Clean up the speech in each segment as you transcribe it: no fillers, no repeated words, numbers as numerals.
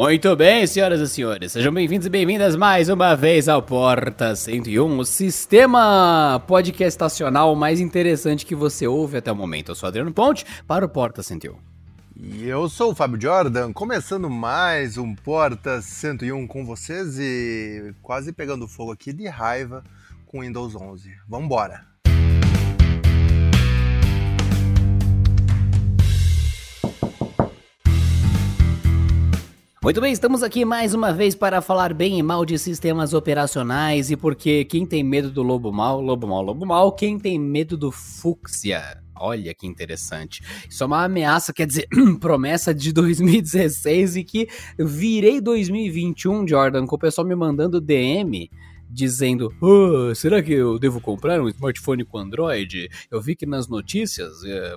Muito bem, senhoras e senhores, sejam bem-vindos e bem-vindas mais uma vez ao Porta 101, o sistema podcastacional mais interessante que você ouve até o momento. Eu sou Adriano Ponte para o Porta 101. E eu sou o Fábio Jordan, começando mais um Porta 101 com vocês e quase pegando fogo aqui de raiva com o Windows 11. Vambora! Muito bem, estamos aqui mais uma vez para falar bem e mal de sistemas operacionais e porque quem tem medo do lobo mal, quem tem medo do Fuchsia... Olha que interessante. Isso é uma ameaça, quer dizer, promessa de 2016 e que virei 2021, Jordan, com o pessoal me mandando DM dizendo, será que eu devo comprar um smartphone com Android? Eu vi que nas notícias,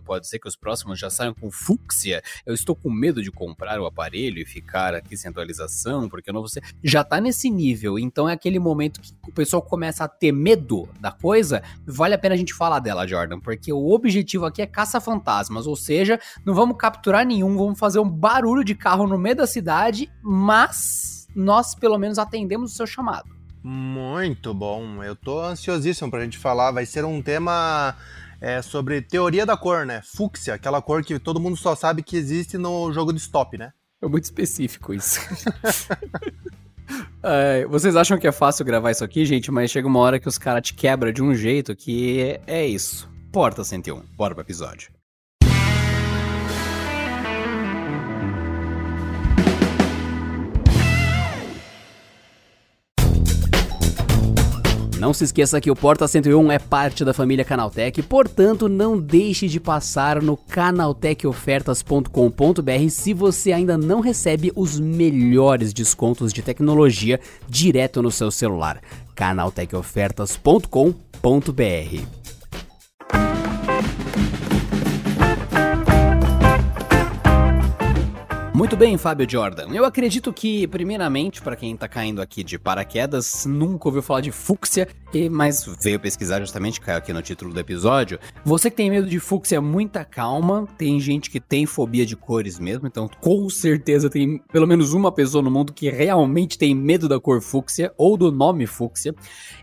pode ser que os próximos já saiam com Fuchsia, eu estou com medo de comprar o aparelho e ficar aqui sem atualização, porque eu não vou ser... Já tá nesse nível, então é aquele momento que o pessoal começa a ter medo da coisa, vale a pena a gente falar dela, Jordan, porque o objetivo aqui é caça-fantasmas, ou seja, não vamos capturar nenhum, vamos fazer um barulho de carro no meio da cidade, mas nós pelo menos atendemos o seu chamado. Muito bom, eu tô ansiosíssimo pra gente falar, vai ser um tema sobre teoria da cor, né? Fúcsia, aquela cor que todo mundo só sabe que existe no jogo de stop, né? É muito específico isso. Vocês acham que é fácil gravar isso aqui, gente, mas chega uma hora que os caras te quebram de um jeito que é isso. Porta 101, bora pro episódio. Não se esqueça que o Porta 101 é parte da família Canaltech, portanto não deixe de passar no canaltechofertas.com.br se você ainda não recebe os melhores descontos de tecnologia direto no seu celular. canaltechofertas.com.br. Muito bem, Fábio Jordan. Eu acredito que, primeiramente, para quem tá caindo aqui de paraquedas, nunca ouviu falar de Fuchsia, mas veio pesquisar justamente, caiu aqui no título do episódio. Você que tem medo de Fuchsia, muita calma. Tem gente que tem fobia de cores mesmo, então com certeza tem pelo menos uma pessoa no mundo que realmente tem medo da cor Fuchsia, ou do nome Fuchsia.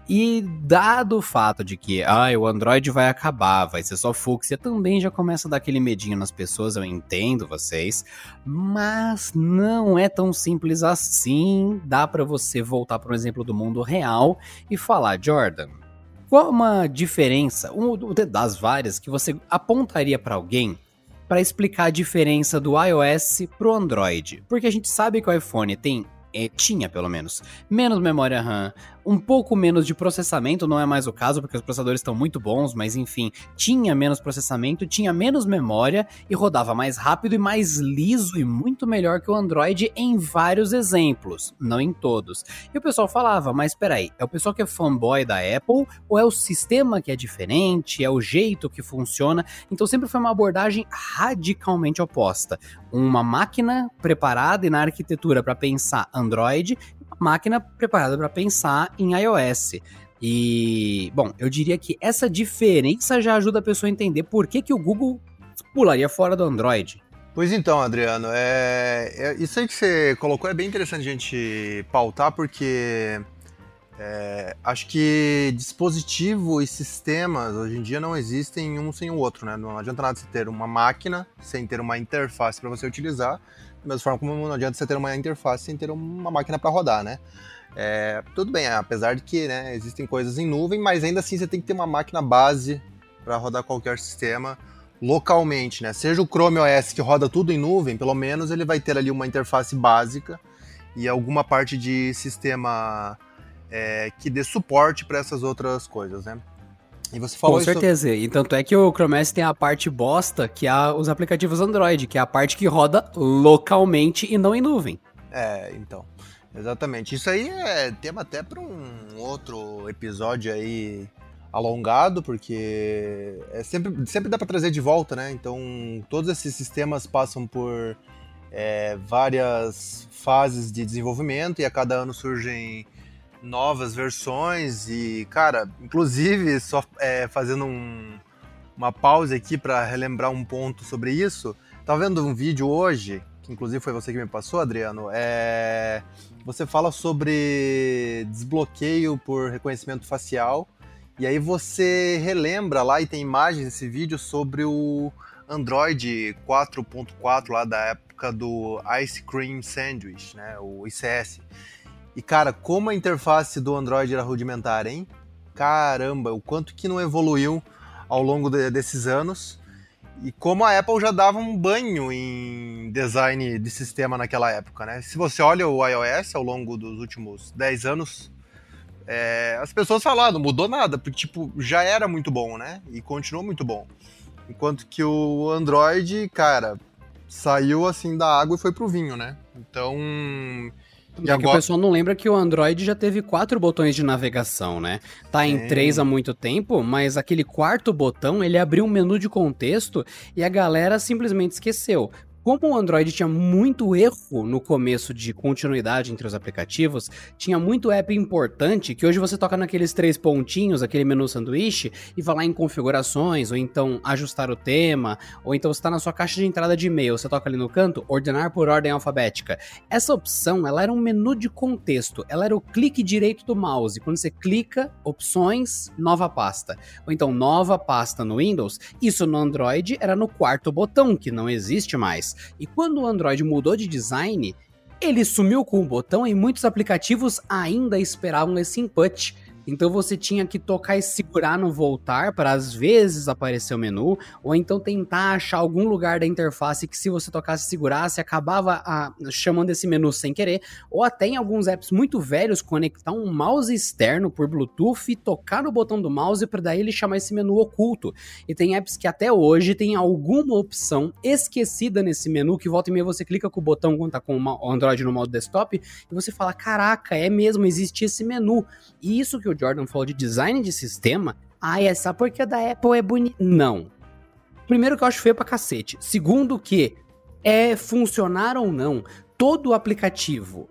E dado o fato de que, o Android vai acabar, vai ser só Fuchsia, também já começa a dar aquele medinho nas pessoas, eu entendo vocês, mas não é tão simples assim. Dá para você voltar para um exemplo do mundo real e falar, Jordan, qual uma diferença, uma das várias que você apontaria para alguém para explicar a diferença do iOS pro Android? Porque a gente sabe que o iPhone tinha pelo menos, menos memória RAM, um pouco menos de processamento, não é mais o caso porque os processadores estão muito bons, mas enfim, tinha menos processamento, tinha menos memória e rodava mais rápido e mais liso e muito melhor que o Android em vários exemplos, não em todos. E o pessoal falava, mas peraí, é o pessoal que é fanboy da Apple ou é o sistema que é diferente, é o jeito que funciona? Então sempre foi uma abordagem radicalmente oposta. Uma máquina preparada e na arquitetura para pensar Android, máquina preparada para pensar em iOS. E, bom, eu diria que essa diferença já ajuda a pessoa a entender por que que o Google pularia fora do Android. Pois então, Adriano, isso aí que você colocou é bem interessante a gente pautar, porque acho que dispositivo e sistemas hoje em dia não existem um sem o outro, né? Não adianta nada você ter uma máquina sem ter uma interface para você utilizar. Da mesma forma como não adianta você ter uma interface sem ter uma máquina para rodar, né? Tudo bem, apesar de que existem coisas em nuvem, mas ainda assim você tem que ter uma máquina base para rodar qualquer sistema localmente, né? Seja o Chrome OS que roda tudo em nuvem, pelo menos ele vai ter ali uma interface básica e alguma parte de sistema que dê suporte para essas outras coisas, né? E você falou com certeza, e tanto é que o Chrome OS tem a parte bosta, que há os aplicativos Android, que é a parte que roda localmente e não em nuvem. Então, exatamente. Isso aí é tema até para um outro episódio aí alongado, porque sempre dá para trazer de volta, né? Então, todos esses sistemas passam por várias fases de desenvolvimento e a cada ano surgem novas versões e, cara, inclusive, só fazendo uma pausa aqui para relembrar um ponto sobre isso, tava vendo um vídeo hoje, que inclusive foi você que me passou, Adriano, você fala sobre desbloqueio por reconhecimento facial, e aí você relembra lá, e tem imagens nesse vídeo, sobre o Android 4.4 lá da época do Ice Cream Sandwich, né, o ICS. E cara, como a interface do Android era rudimentar, hein? Caramba, o quanto que não evoluiu ao longo desses anos. E como a Apple já dava um banho em design de sistema naquela época, né? Se você olha o iOS ao longo dos últimos 10 anos, as pessoas falaram, não mudou nada, porque tipo, já era muito bom, né? E continuou muito bom. Enquanto que o Android, cara, saiu assim da água e foi pro vinho, né? Então... E agora... que o pessoal não lembra que o Android já teve 4 botões de navegação, né? Tá em 3 há muito tempo, mas aquele quarto botão, ele abriu um menu de contexto e a galera simplesmente esqueceu. Como o Android tinha muito erro no começo de continuidade entre os aplicativos, tinha muito app importante que hoje você toca naqueles 3 pontinhos, aquele menu sanduíche, e vai lá em configurações, ou então ajustar o tema, ou então você tá na sua caixa de entrada de e-mail, você toca ali no canto, ordenar por ordem alfabética. Essa opção, ela era um menu de contexto, ela era o clique direito do mouse, quando você clica, opções, nova pasta, ou então nova pasta no Windows, isso no Android era no quarto botão, que não existe mais. E quando o Android mudou de design, ele sumiu com o botão e muitos aplicativos ainda esperavam esse input. Então você tinha que tocar e segurar no voltar para às vezes aparecer o menu, ou então tentar achar algum lugar da interface que, se você tocasse e segurasse, acabava chamando esse menu sem querer, ou até em alguns apps muito velhos conectar um mouse externo por Bluetooth e tocar no botão do mouse para daí ele chamar esse menu oculto. E tem apps que até hoje tem alguma opção esquecida nesse menu que volta e meia você clica com o botão quando tá com o Android no modo desktop e você fala, caraca, é mesmo, existe esse menu. E isso que o Jordan falou de design de sistema, essa porcaria da Apple é bonita. Não. Primeiro, que eu acho feio pra cacete. Segundo, que é funcionar ou não. Todo aplicativo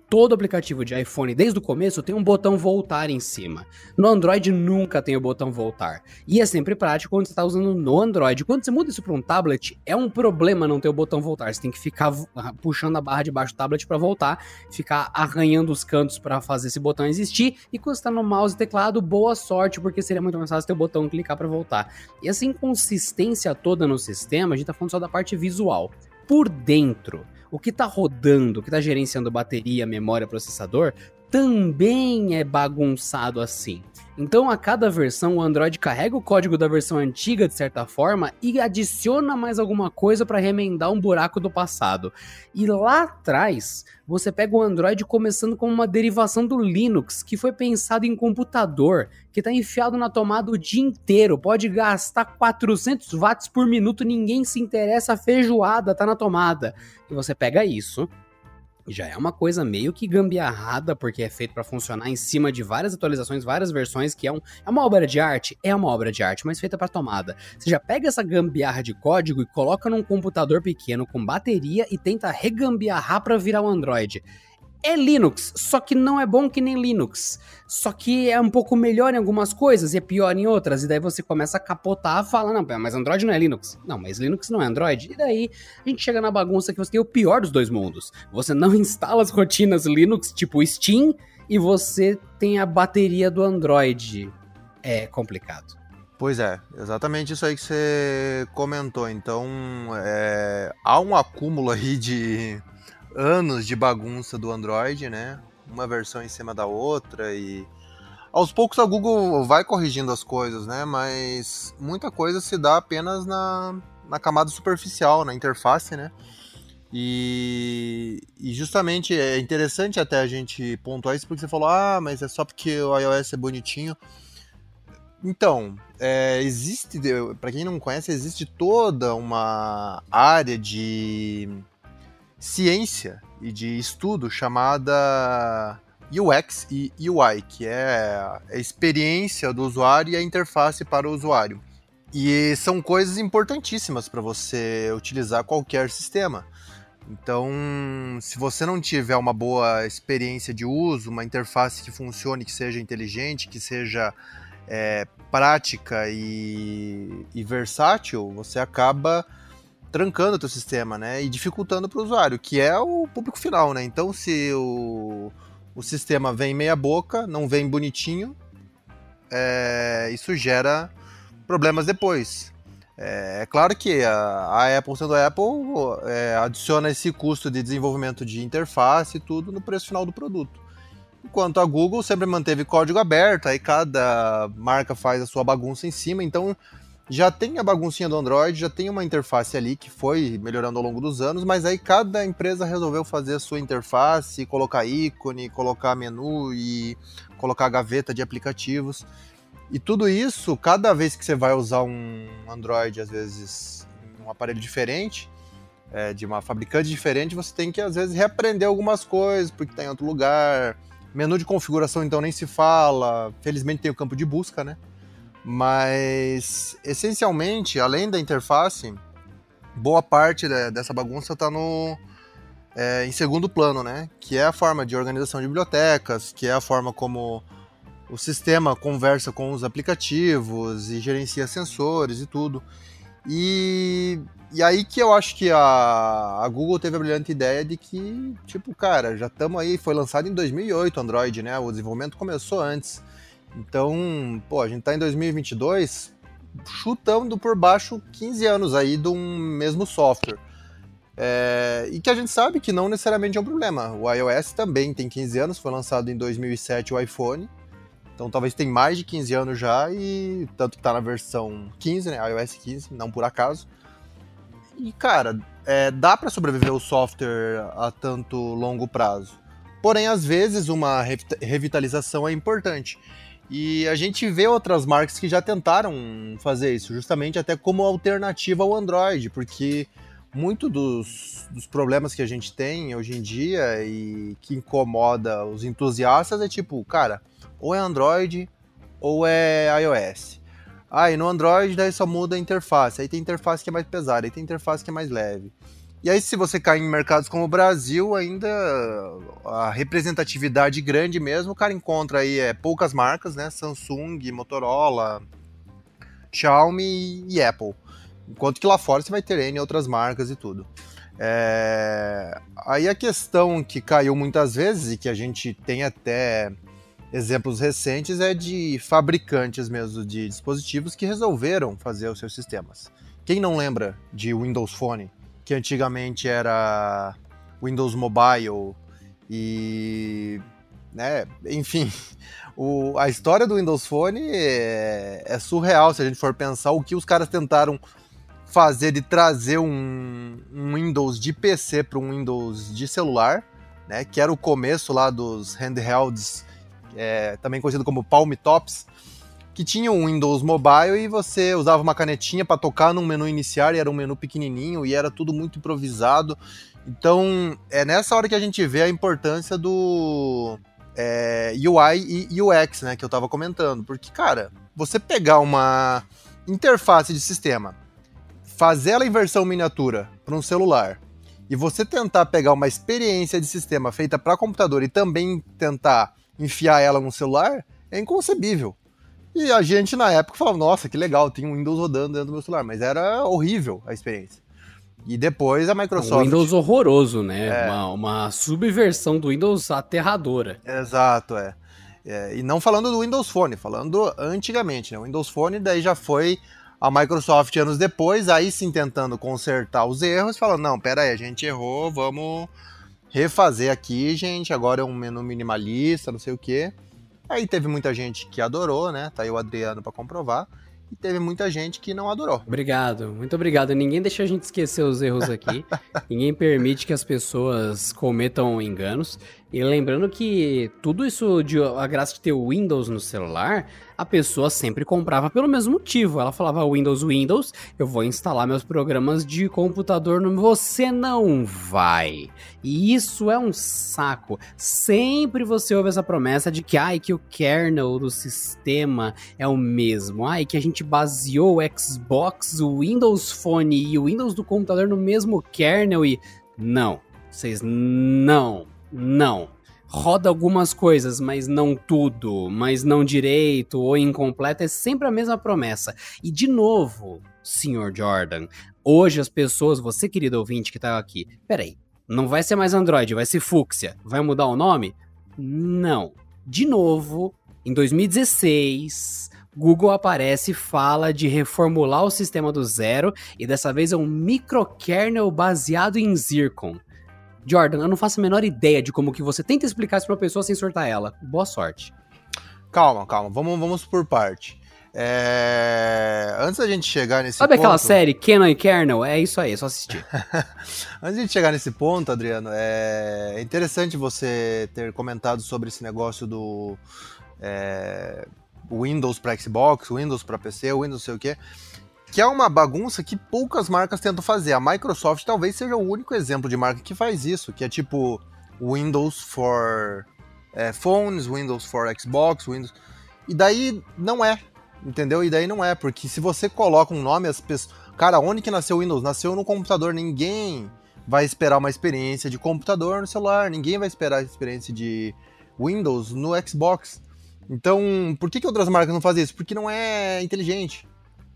de iPhone, desde o começo, tem um botão voltar em cima. No Android nunca tem o botão voltar. E é sempre prático quando você está usando no Android. Quando você muda isso para um tablet, é um problema não ter o botão voltar. Você tem que ficar puxando a barra de baixo do tablet para voltar, ficar arranhando os cantos para fazer esse botão existir. E quando você está no mouse e teclado, boa sorte, porque seria muito mais fácil ter o botão clicar para voltar. E essa inconsistência toda no sistema, a gente está falando só da parte visual. Por dentro, o que está rodando, o que está gerenciando bateria, memória, processador, também é bagunçado assim. Então, a cada versão, o Android carrega o código da versão antiga, de certa forma, e adiciona mais alguma coisa para remendar um buraco do passado. E lá atrás, você pega o Android começando como uma derivação do Linux, que foi pensado em computador, que está enfiado na tomada o dia inteiro, pode gastar 400 watts por minuto, ninguém se interessa, a feijoada tá na tomada. E você pega isso... Já é uma coisa meio que gambiarrada, porque é feito para funcionar em cima de várias atualizações, várias versões, que é uma obra de arte? É uma obra de arte, mas feita para tomada. Você já pega essa gambiarra de código e coloca num computador pequeno com bateria e tenta regambiarrar para virar o Android. É Linux, só que não é bom que nem Linux, só que é um pouco melhor em algumas coisas e é pior em outras, e daí você começa a capotar e fala, não, mas Android não é Linux, não, mas Linux não é Android, e daí a gente chega na bagunça que você tem o pior dos dois mundos, você não instala as rotinas Linux tipo Steam e você tem a bateria do Android, é complicado. Pois é, exatamente isso aí que você comentou, então há um acúmulo aí de... anos de bagunça do Android, né? Uma versão em cima da outra e... Aos poucos a Google vai corrigindo as coisas, né? Mas muita coisa se dá apenas na camada superficial, na interface, né? E justamente é interessante até a gente pontuar isso porque você falou, mas é só porque o iOS é bonitinho. Então, existe... Para quem não conhece, existe toda uma área de... ciência e de estudo chamada UX e UI, que é a experiência do usuário e a interface para o usuário. E são coisas importantíssimas para você utilizar qualquer sistema. Então, se você não tiver uma boa experiência de uso, uma interface que funcione, que seja inteligente, que seja prática e versátil, você acaba trancando o teu sistema, né? E dificultando para o usuário, que é o público final, né? Então, se o sistema vem meia boca, não vem bonitinho, isso gera problemas depois. É claro que a Apple, sendo a Apple, adiciona esse custo de desenvolvimento de interface e tudo no preço final do produto. Enquanto a Google sempre manteve código aberto, aí cada marca faz a sua bagunça em cima, então já tem a baguncinha do Android, já tem uma interface ali que foi melhorando ao longo dos anos, mas aí cada empresa resolveu fazer a sua interface, colocar ícone, colocar menu e colocar gaveta de aplicativos. E tudo isso, cada vez que você vai usar um Android, às vezes um aparelho diferente, de uma fabricante diferente, você tem que, às vezes, reaprender algumas coisas, porque está em outro lugar. Menu de configuração, então, nem se fala. Felizmente tem o campo de busca, né? Mas, essencialmente, além da interface, boa parte dessa bagunça está em segundo plano, né? Que é a forma de organização de bibliotecas, que é a forma como o sistema conversa com os aplicativos e gerencia sensores e tudo. E aí que eu acho que a Google teve a brilhante ideia de que, tipo, cara, já estamos aí, foi lançado em 2008 o Android, né? O desenvolvimento começou antes. Então, pô, a gente tá em 2022 chutando por baixo 15 anos aí de um mesmo software. E que a gente sabe que não necessariamente é um problema. O iOS também tem 15 anos, foi lançado em 2007 o iPhone. Então talvez tem mais de 15 anos já, e tanto que tá na versão 15, né, iOS 15, não por acaso. E cara, dá para sobreviver o software a tanto longo prazo. Porém, às vezes, uma revitalização é importante. E a gente vê outras marcas que já tentaram fazer isso, justamente até como alternativa ao Android, porque muito dos problemas que a gente tem hoje em dia e que incomoda os entusiastas é tipo, cara, ou é Android ou é iOS. Ah, e no Android daí só muda a interface. Aí tem interface que é mais pesada, aí tem interface que é mais leve. E aí se você cai em mercados como o Brasil, ainda a representatividade grande mesmo, o cara encontra aí poucas marcas, né? Samsung, Motorola, Xiaomi e Apple. Enquanto que lá fora você vai ter N outras marcas e tudo. Aí a questão que caiu muitas vezes e que a gente tem até exemplos recentes é de fabricantes mesmo de dispositivos que resolveram fazer os seus sistemas. Quem não lembra de Windows Phone, que antigamente era Windows Mobile e, né, enfim, a história do Windows Phone é surreal se a gente for pensar o que os caras tentaram fazer de trazer um Windows de PC para um Windows de celular, né, que era o começo lá dos handhelds, também conhecido como Palm Tops, que tinha um Windows Mobile e você usava uma canetinha para tocar num menu iniciar, e era um menu pequenininho e era tudo muito improvisado. Então é nessa hora que a gente vê a importância do UI e UX, né, que eu estava comentando, porque, cara, você pegar uma interface de sistema, fazer ela em versão miniatura para um celular, e você tentar pegar uma experiência de sistema feita para computador e também tentar enfiar ela no celular, é inconcebível. E a gente na época falava, nossa, que legal, tem um Windows rodando dentro do meu celular, mas era horrível a experiência. E depois a Microsoft... Um Windows horroroso, né? Uma subversão do Windows aterradora. Exato, E não falando do Windows Phone, falando antigamente, né? O Windows Phone daí já foi a Microsoft anos depois, aí sim tentando consertar os erros, falando, não, pera aí, a gente errou, vamos refazer aqui, gente, agora é um menu minimalista, não sei o que. Aí teve muita gente que adorou, né? Tá aí o Adriano pra comprovar. E teve muita gente que não adorou. Obrigado, muito obrigado. Ninguém deixa a gente esquecer os erros aqui. Ninguém permite que as pessoas cometam enganos. E lembrando que tudo isso, a graça de ter o Windows no celular, a pessoa sempre comprava pelo mesmo motivo. Ela falava, Windows, eu vou instalar meus programas de computador no... Você não vai. E isso é um saco. Sempre você ouve essa promessa de que, que o kernel do sistema é o mesmo. Que a gente baseou o Xbox, o Windows Phone e o Windows do computador no mesmo kernel. Não. roda algumas coisas, mas não tudo, mas não direito ou incompleto, é sempre a mesma promessa. E de novo, senhor Jordan, hoje as pessoas, você querido ouvinte que tá aqui, peraí, não vai ser mais Android, vai ser Fuchsia, vai mudar o nome? Não. De novo, em 2016, Google aparece e fala de reformular o sistema do zero, e dessa vez é um microkernel baseado em Zircon. Jordan, eu não faço a menor ideia de como que você tenta explicar isso pra uma pessoa sem surtar ela. Boa sorte. Calma. Vamos por parte. Antes da gente chegar nesse ponto... Sabe aquela série, Kenan e Kernel? É isso aí, é só assistir. Antes da gente chegar nesse ponto, Adriano, é interessante você ter comentado sobre esse negócio do Windows pra Xbox, Windows pra PC, Windows sei o quê... que é uma bagunça que poucas marcas tentam fazer. A Microsoft talvez seja o único exemplo de marca que faz isso, que é tipo Windows for phones, Windows for Xbox, Windows... E daí não é, entendeu? E daí não é, porque se você coloca um nome, as pessoas... Cara, onde que nasceu o Windows? Nasceu no computador, ninguém vai esperar uma experiência de computador no celular, ninguém vai esperar a experiência de Windows no Xbox. Então, por que outras marcas não fazem isso? Porque não é inteligente.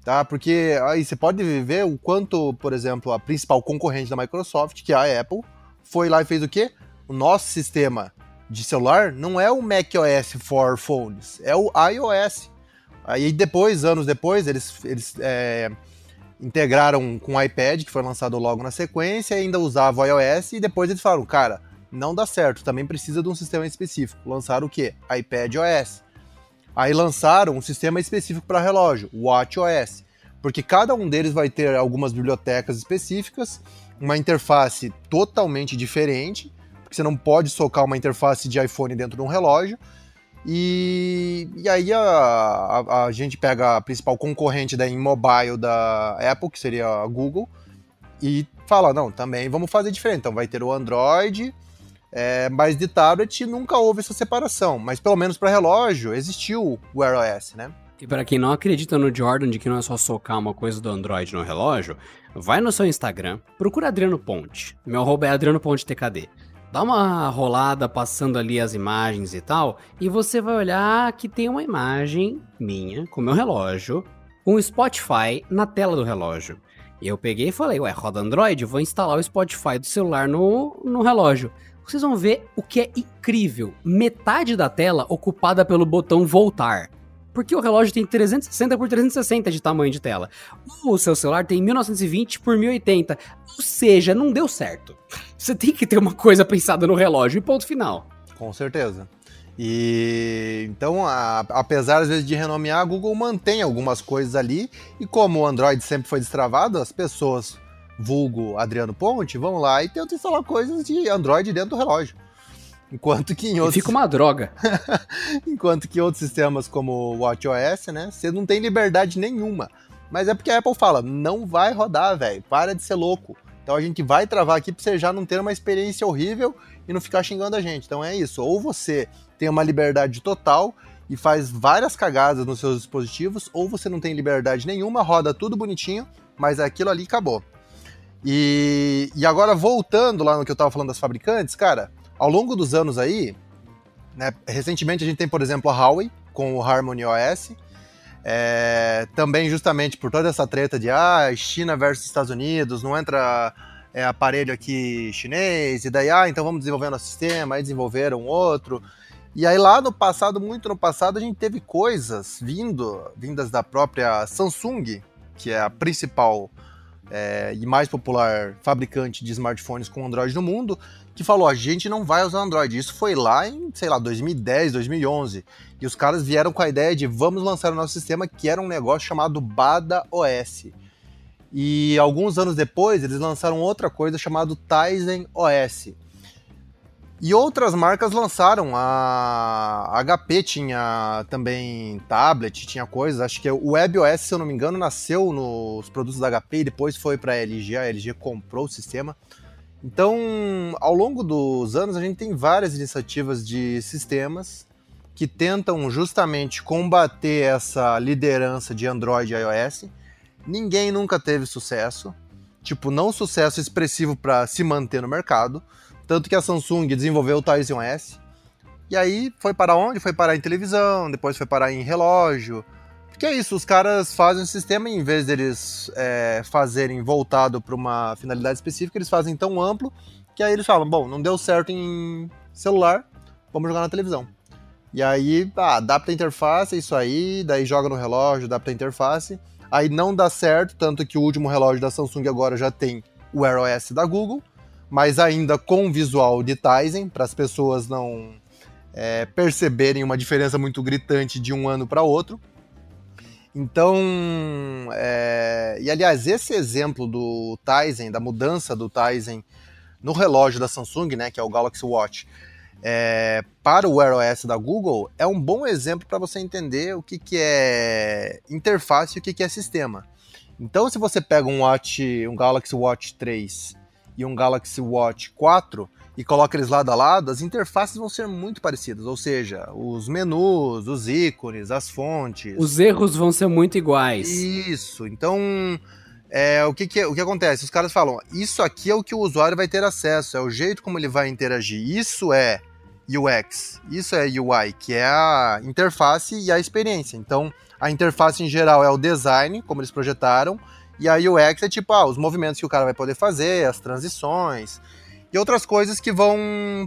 Tá? Porque aí você pode ver o quanto, por exemplo, a principal concorrente da Microsoft, que é a Apple, foi lá e fez o quê? O nosso sistema de celular não é o macOS for phones, é o iOS. Aí depois, anos depois, eles integraram com o iPad, que foi lançado logo na sequência, ainda usava o iOS, e depois eles falaram, cara, não dá certo, também precisa de um sistema específico. Lançaram o quê? iPadOS. Aí lançaram um sistema específico para relógio, o Watch OS, porque cada um deles vai ter algumas bibliotecas específicas, uma interface totalmente diferente, porque você não pode socar uma interface de iPhone dentro de um relógio, e aí a gente pega a principal concorrente em mobile da Apple, que seria a Google, e fala, não, também vamos fazer diferente, então vai ter o Android... mas de tablet nunca houve essa separação, mas pelo menos para relógio existiu o Wear OS, né? E para quem não acredita no Jordan, de que não é só socar uma coisa do Android no relógio, vai no seu Instagram, procura Adriano Ponte, meu arroba é Adriano Ponte TKD, dá uma rolada passando ali as imagens e tal, e você vai olhar que tem uma imagem minha, com meu relógio, com o Spotify na tela do relógio. E eu peguei e falei, ué, roda Android, vou instalar o Spotify do celular no relógio. Vocês vão ver o que é incrível. Metade da tela ocupada pelo botão voltar. Porque o relógio tem 360x360 de tamanho de tela. O seu celular tem 1920x1080. Ou seja, não deu certo. Você tem que ter uma coisa pensada no relógio e ponto final. Com certeza. E então, apesar às vezes de renomear, a Google mantém algumas coisas ali. E como o Android sempre foi destravado, as pessoas... vulgo Adriano Ponte, vão lá e tentam instalar coisas de Android dentro do relógio. Enquanto que em outros... E fica uma droga. Enquanto que outros sistemas como o WatchOS, né, você não tem liberdade nenhuma. Mas é porque a Apple fala, não vai rodar, velho, para de ser louco. Então a gente vai travar aqui pra você já não ter uma experiência horrível e não ficar xingando a gente. Então é isso, ou você tem uma liberdade total e faz várias cagadas nos seus dispositivos, ou você não tem liberdade nenhuma, roda tudo bonitinho, mas aquilo ali acabou. E agora, voltando lá no que eu tava falando das fabricantes, cara, ao longo dos anos aí, né, recentemente a gente tem, por exemplo, a Huawei com o Harmony OS, também justamente por toda essa treta de China versus Estados Unidos, não entra aparelho aqui chinês, e daí, então vamos desenvolver nosso sistema, aí desenvolveram outro, e aí lá no passado, muito no passado, a gente teve coisas vindas da própria Samsung, que é a principal... e mais popular fabricante de smartphones com Android no mundo, que falou, a gente não vai usar Android. Isso foi lá em, 2010, 2011. E os caras vieram com a ideia de vamos lançar o nosso sistema, que era um negócio chamado Bada OS. E alguns anos depois, eles lançaram outra coisa chamada Tizen OS. E outras marcas lançaram, a HP tinha também tablet, tinha coisas, acho que o WebOS, se eu não me engano, nasceu nos produtos da HP e depois foi para a LG comprou o sistema. Então, ao longo dos anos, a gente tem várias iniciativas de sistemas que tentam justamente combater essa liderança de Android e iOS. Ninguém nunca teve sucesso, não sucesso expressivo para se manter no mercado. Tanto que a Samsung desenvolveu o Tizen OS, E aí foi para onde? Foi parar em televisão, depois foi parar em relógio. Porque é isso, os caras fazem um sistema e em vez deles fazerem voltado para uma finalidade específica, eles fazem tão amplo que aí eles falam, bom, não deu certo em celular, vamos jogar na televisão. E aí adapta a interface, isso aí, daí joga no relógio, adapta a interface. Aí não dá certo, tanto que o último relógio da Samsung agora já tem o Wear OS da Google, mas ainda com visual de Tizen, para as pessoas não perceberem uma diferença muito gritante de um ano para outro. Então, e aliás, esse exemplo do Tizen, da mudança do Tizen no relógio da Samsung, né, que é o Galaxy Watch, para o Wear OS da Google, é um bom exemplo para você entender o que é interface e o que é sistema. Então, se você pega um Galaxy Watch 3 e um Galaxy Watch 4 e coloca eles lado a lado, as interfaces vão ser muito parecidas, ou seja, os menus, os ícones, as fontes... Os erros vão ser muito iguais. Isso, então... o que acontece? Os caras falam, isso aqui é o que o usuário vai ter acesso, é o jeito como ele vai interagir. Isso é UX, isso é UI, que é a interface e a experiência. Então, a interface em geral é o design, como eles projetaram, e a UX é tipo, os movimentos que o cara vai poder fazer, as transições, e outras coisas que vão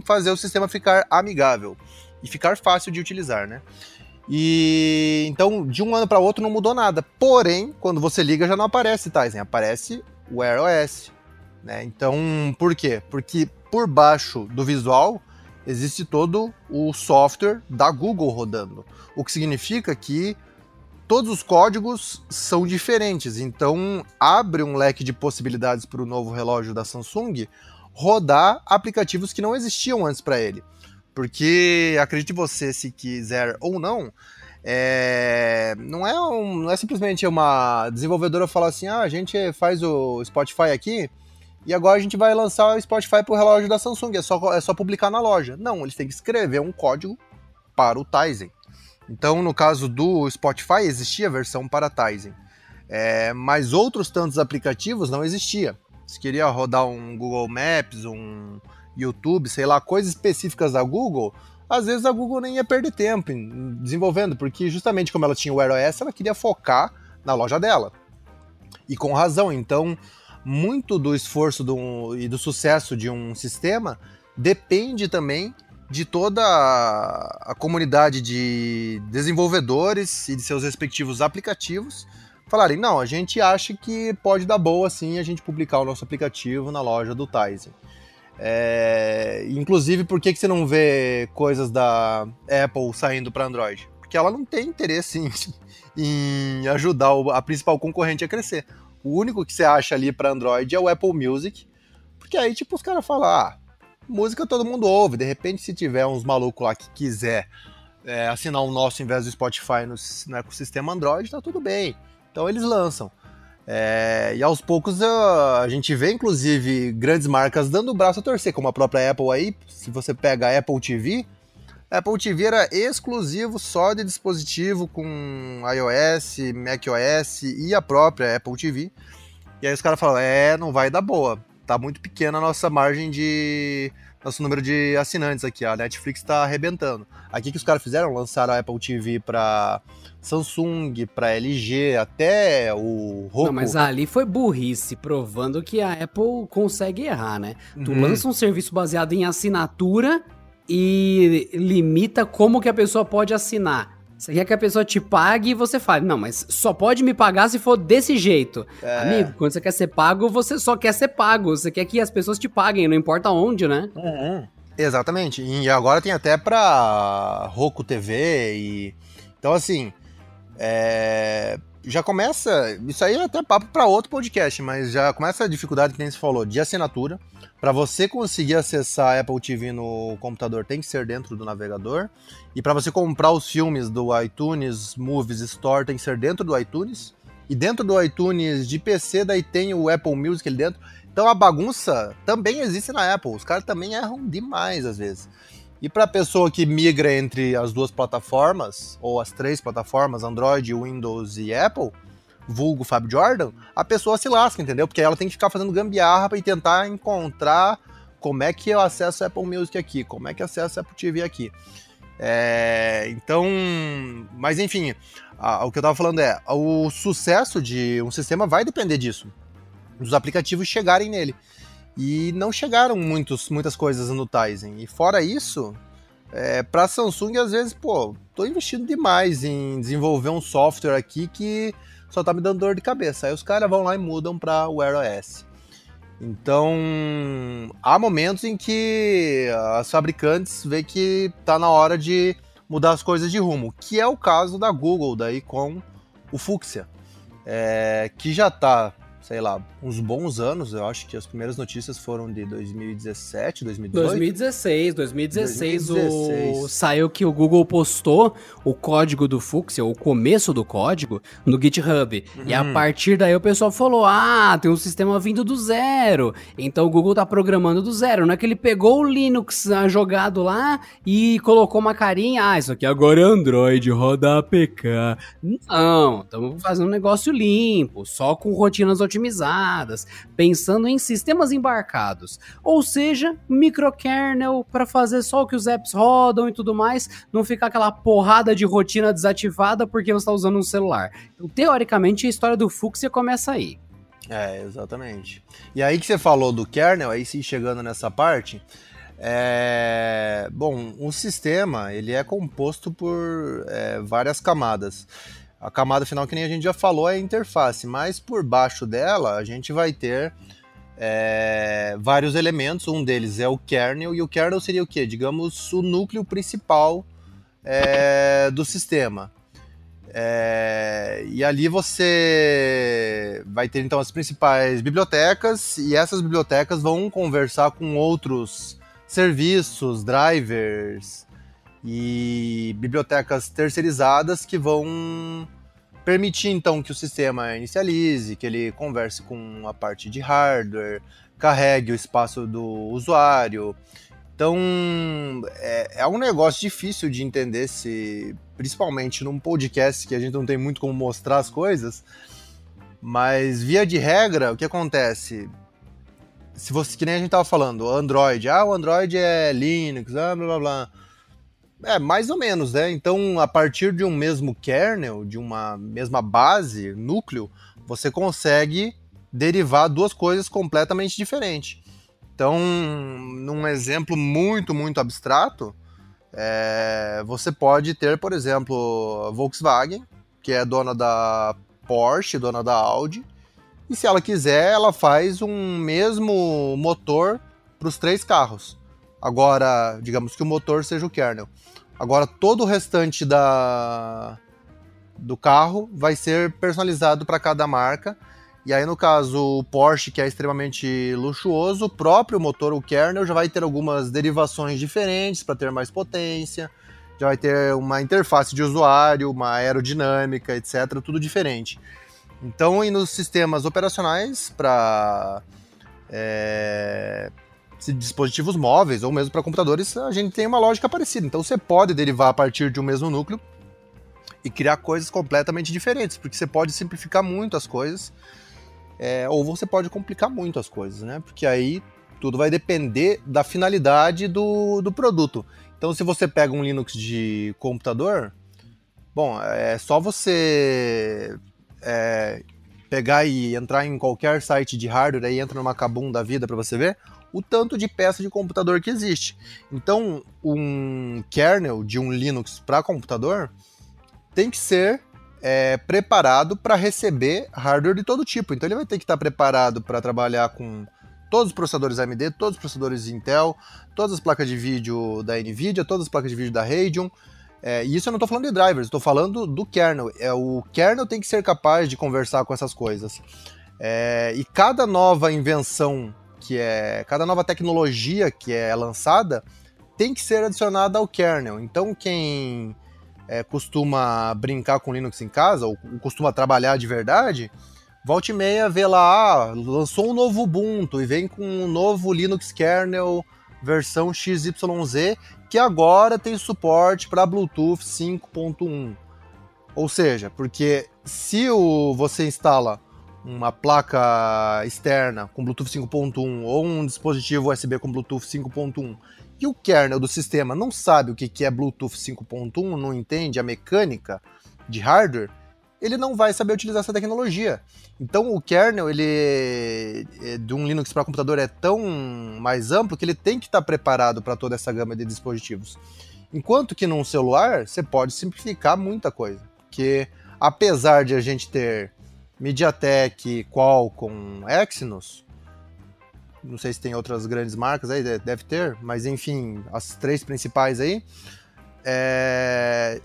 fazer o sistema ficar amigável e ficar fácil de utilizar, né? E então, de um ano para outro não mudou nada. Porém, quando você liga já não aparece Tizen, aparece o Wear OS, né? Então, por quê? Porque por baixo do visual existe todo o software da Google rodando, o que significa que todos os códigos são diferentes. Então, abre um leque de possibilidades para o novo relógio da Samsung rodar aplicativos que não existiam antes para ele. Porque, acredite você, se quiser ou não, não é simplesmente uma desenvolvedora falar assim, a gente faz o Spotify aqui e agora a gente vai lançar o Spotify para o relógio da Samsung, é só publicar na loja. Não, eles têm que escrever um código para o Tizen. Então, no caso do Spotify, existia a versão para Tizen, mas outros tantos aplicativos não existia. Se queria rodar um Google Maps, um... YouTube, sei lá, coisas específicas da Google, às vezes a Google nem ia perder tempo desenvolvendo, porque justamente como ela tinha o Wear OS, ela queria focar na loja dela. E com razão, então, muito do esforço e do sucesso de um sistema depende também de toda a comunidade de desenvolvedores e de seus respectivos aplicativos falarem, não, a gente acha que pode dar boa sim a gente publicar o nosso aplicativo na loja do Tizen. Inclusive, por que você não vê coisas da Apple saindo para Android? Porque ela não tem interesse em ajudar a principal concorrente a crescer. O único que você acha ali para Android é o Apple Music, porque aí tipo os caras falam, música todo mundo ouve, de repente se tiver uns malucos lá que quiser assinar o nosso em vez do Spotify no ecossistema Android, tá tudo bem, então eles lançam. E aos poucos a gente vê, inclusive, grandes marcas dando o braço a torcer, como a própria Apple aí. Se você pega a Apple TV, era exclusivo só de dispositivo com iOS, macOS e a própria Apple TV. E aí os caras falam, não vai dar boa, tá muito pequena a nossa margem nosso número de assinantes aqui, a Netflix tá arrebentando. Aqui que os caras fizeram, lançaram a Apple TV pra Samsung, pra LG, até o Roku. Não, mas ali foi burrice, provando que a Apple consegue errar, né? Tu lança um serviço baseado em assinatura e limita como que a pessoa pode assinar. Você quer que a pessoa te pague e você fale, não, mas só pode me pagar se for desse jeito. Amigo, quando você quer ser pago, você só quer ser pago. Você quer que as pessoas te paguem, não importa onde, né? Exatamente. E agora tem até pra Roku TV e... Então, assim, já começa... Isso aí é até papo pra outro podcast, mas já começa a dificuldade que nem se falou de assinatura. Pra você conseguir acessar a Apple TV no computador, tem que ser dentro do navegador. E pra você comprar os filmes do iTunes Movies Store, tem que ser dentro do iTunes. E dentro do iTunes de PC, daí tem o Apple Music ali dentro. Então a bagunça também existe na Apple. Os caras também erram demais, às vezes. E pra pessoa que migra entre as duas plataformas, ou as três plataformas, Android, Windows e Apple... vulgo Fábio Jordan, a pessoa se lasca, entendeu? Porque ela tem que ficar fazendo gambiarra e tentar encontrar como é que eu acesso a Apple Music aqui, como é que eu acesso a Apple TV aqui. Então, mas enfim, o que eu estava falando é, o sucesso de um sistema vai depender disso, dos aplicativos chegarem nele. E não chegaram muitas coisas no Tizen. E fora isso, para a Samsung, às vezes, pô, tô investindo demais em desenvolver um software aqui que só tá me dando dor de cabeça. Aí os caras vão lá e mudam para o Wear OS. Então, há momentos em que as fabricantes veem que tá na hora de mudar as coisas de rumo, que é o caso da Google daí com o Fuchsia, que já tá, sei lá, uns bons anos. Eu acho que as primeiras notícias foram de 2017, 2018? 2016. Saiu que o Google postou o código do Fuchsia, o começo do código, no GitHub. E a partir daí o pessoal falou, ah, tem um sistema vindo do zero. Então o Google tá programando do zero. Não é que ele pegou o Linux jogado lá e colocou uma carinha, ah, isso aqui agora é Android, roda APK. Não, estamos fazendo um negócio limpo, só com rotinas otimizadas, pensando em sistemas embarcados, ou seja, microkernel para fazer só o que os apps rodam e tudo mais, não ficar aquela porrada de rotina desativada porque você está usando um celular. Então, teoricamente, a história do Fuchsia começa aí. Exatamente. E aí que você falou do kernel, aí sim, chegando nessa parte, bom, o sistema, ele é composto por várias camadas. A camada final, que nem a gente já falou, é a interface, mas por baixo dela a gente vai ter vários elementos. Um deles é o kernel, e o kernel seria o quê? Digamos, o núcleo principal do sistema. E ali você vai ter, então, as principais bibliotecas, e essas bibliotecas vão conversar com outros serviços, drivers e bibliotecas terceirizadas, que vão permitir então que o sistema inicialize, que ele converse com a parte de hardware, carregue o espaço do usuário. Então é um negócio difícil de entender, se principalmente num podcast que a gente não tem muito como mostrar as coisas, mas via de regra o que acontece, se você, que nem a gente estava falando, Android, o Android é Linux, blá blá blá. Mais ou menos, né? Então, a partir de um mesmo kernel, de uma mesma base, núcleo, você consegue derivar duas coisas completamente diferentes. Então, num exemplo muito, muito abstrato, você pode ter, por exemplo, a Volkswagen, que é dona da Porsche, dona da Audi, e se ela quiser, ela faz um mesmo motor para os três carros. Agora, digamos que o motor seja o kernel. Agora, todo o restante do carro vai ser personalizado para cada marca. E aí, no caso, o Porsche, que é extremamente luxuoso, o próprio motor, o kernel, já vai ter algumas derivações diferentes para ter mais potência, já vai ter uma interface de usuário, uma aerodinâmica, etc., tudo diferente. Então, e nos sistemas operacionais para dispositivos móveis ou mesmo para computadores, a gente tem uma lógica parecida. Então você pode derivar a partir de um mesmo núcleo e criar coisas completamente diferentes, porque você pode simplificar muito as coisas, ou você pode complicar muito as coisas, né? Porque aí tudo vai depender da finalidade do produto. Então, se você pega um Linux de computador, bom, é só você pegar e entrar em qualquer site de hardware, aí entra numa Kabum da vida para você ver o tanto de peça de computador que existe. Então, um kernel de um Linux para computador tem que ser preparado para receber hardware de todo tipo. Então, ele vai ter que estar preparado para trabalhar com todos os processadores AMD, todos os processadores Intel, todas as placas de vídeo da NVIDIA, todas as placas de vídeo da Radeon. E isso eu não estou falando de drivers, estou falando do kernel. O kernel tem que ser capaz de conversar com essas coisas. E cada nova invenção, cada nova tecnologia que é lançada, tem que ser adicionada ao kernel. Então, quem costuma brincar com Linux em casa, ou costuma trabalhar de verdade, volta e meia vê lá, lançou um novo Ubuntu e vem com um novo Linux kernel versão XYZ, que agora tem suporte para Bluetooth 5.1. Ou seja, porque se você instala uma placa externa com Bluetooth 5.1 ou um dispositivo USB com Bluetooth 5.1 e o kernel do sistema não sabe o que é Bluetooth 5.1, não entende a mecânica de hardware, ele não vai saber utilizar essa tecnologia. Então o kernel, ele de um Linux para computador é tão mais amplo que ele tem que estar preparado para toda essa gama de dispositivos. Enquanto que num celular você pode simplificar muita coisa, porque apesar de a gente ter MediaTek, Qualcomm, Exynos, não sei se tem outras grandes marcas aí, deve ter, mas enfim, as três principais aí,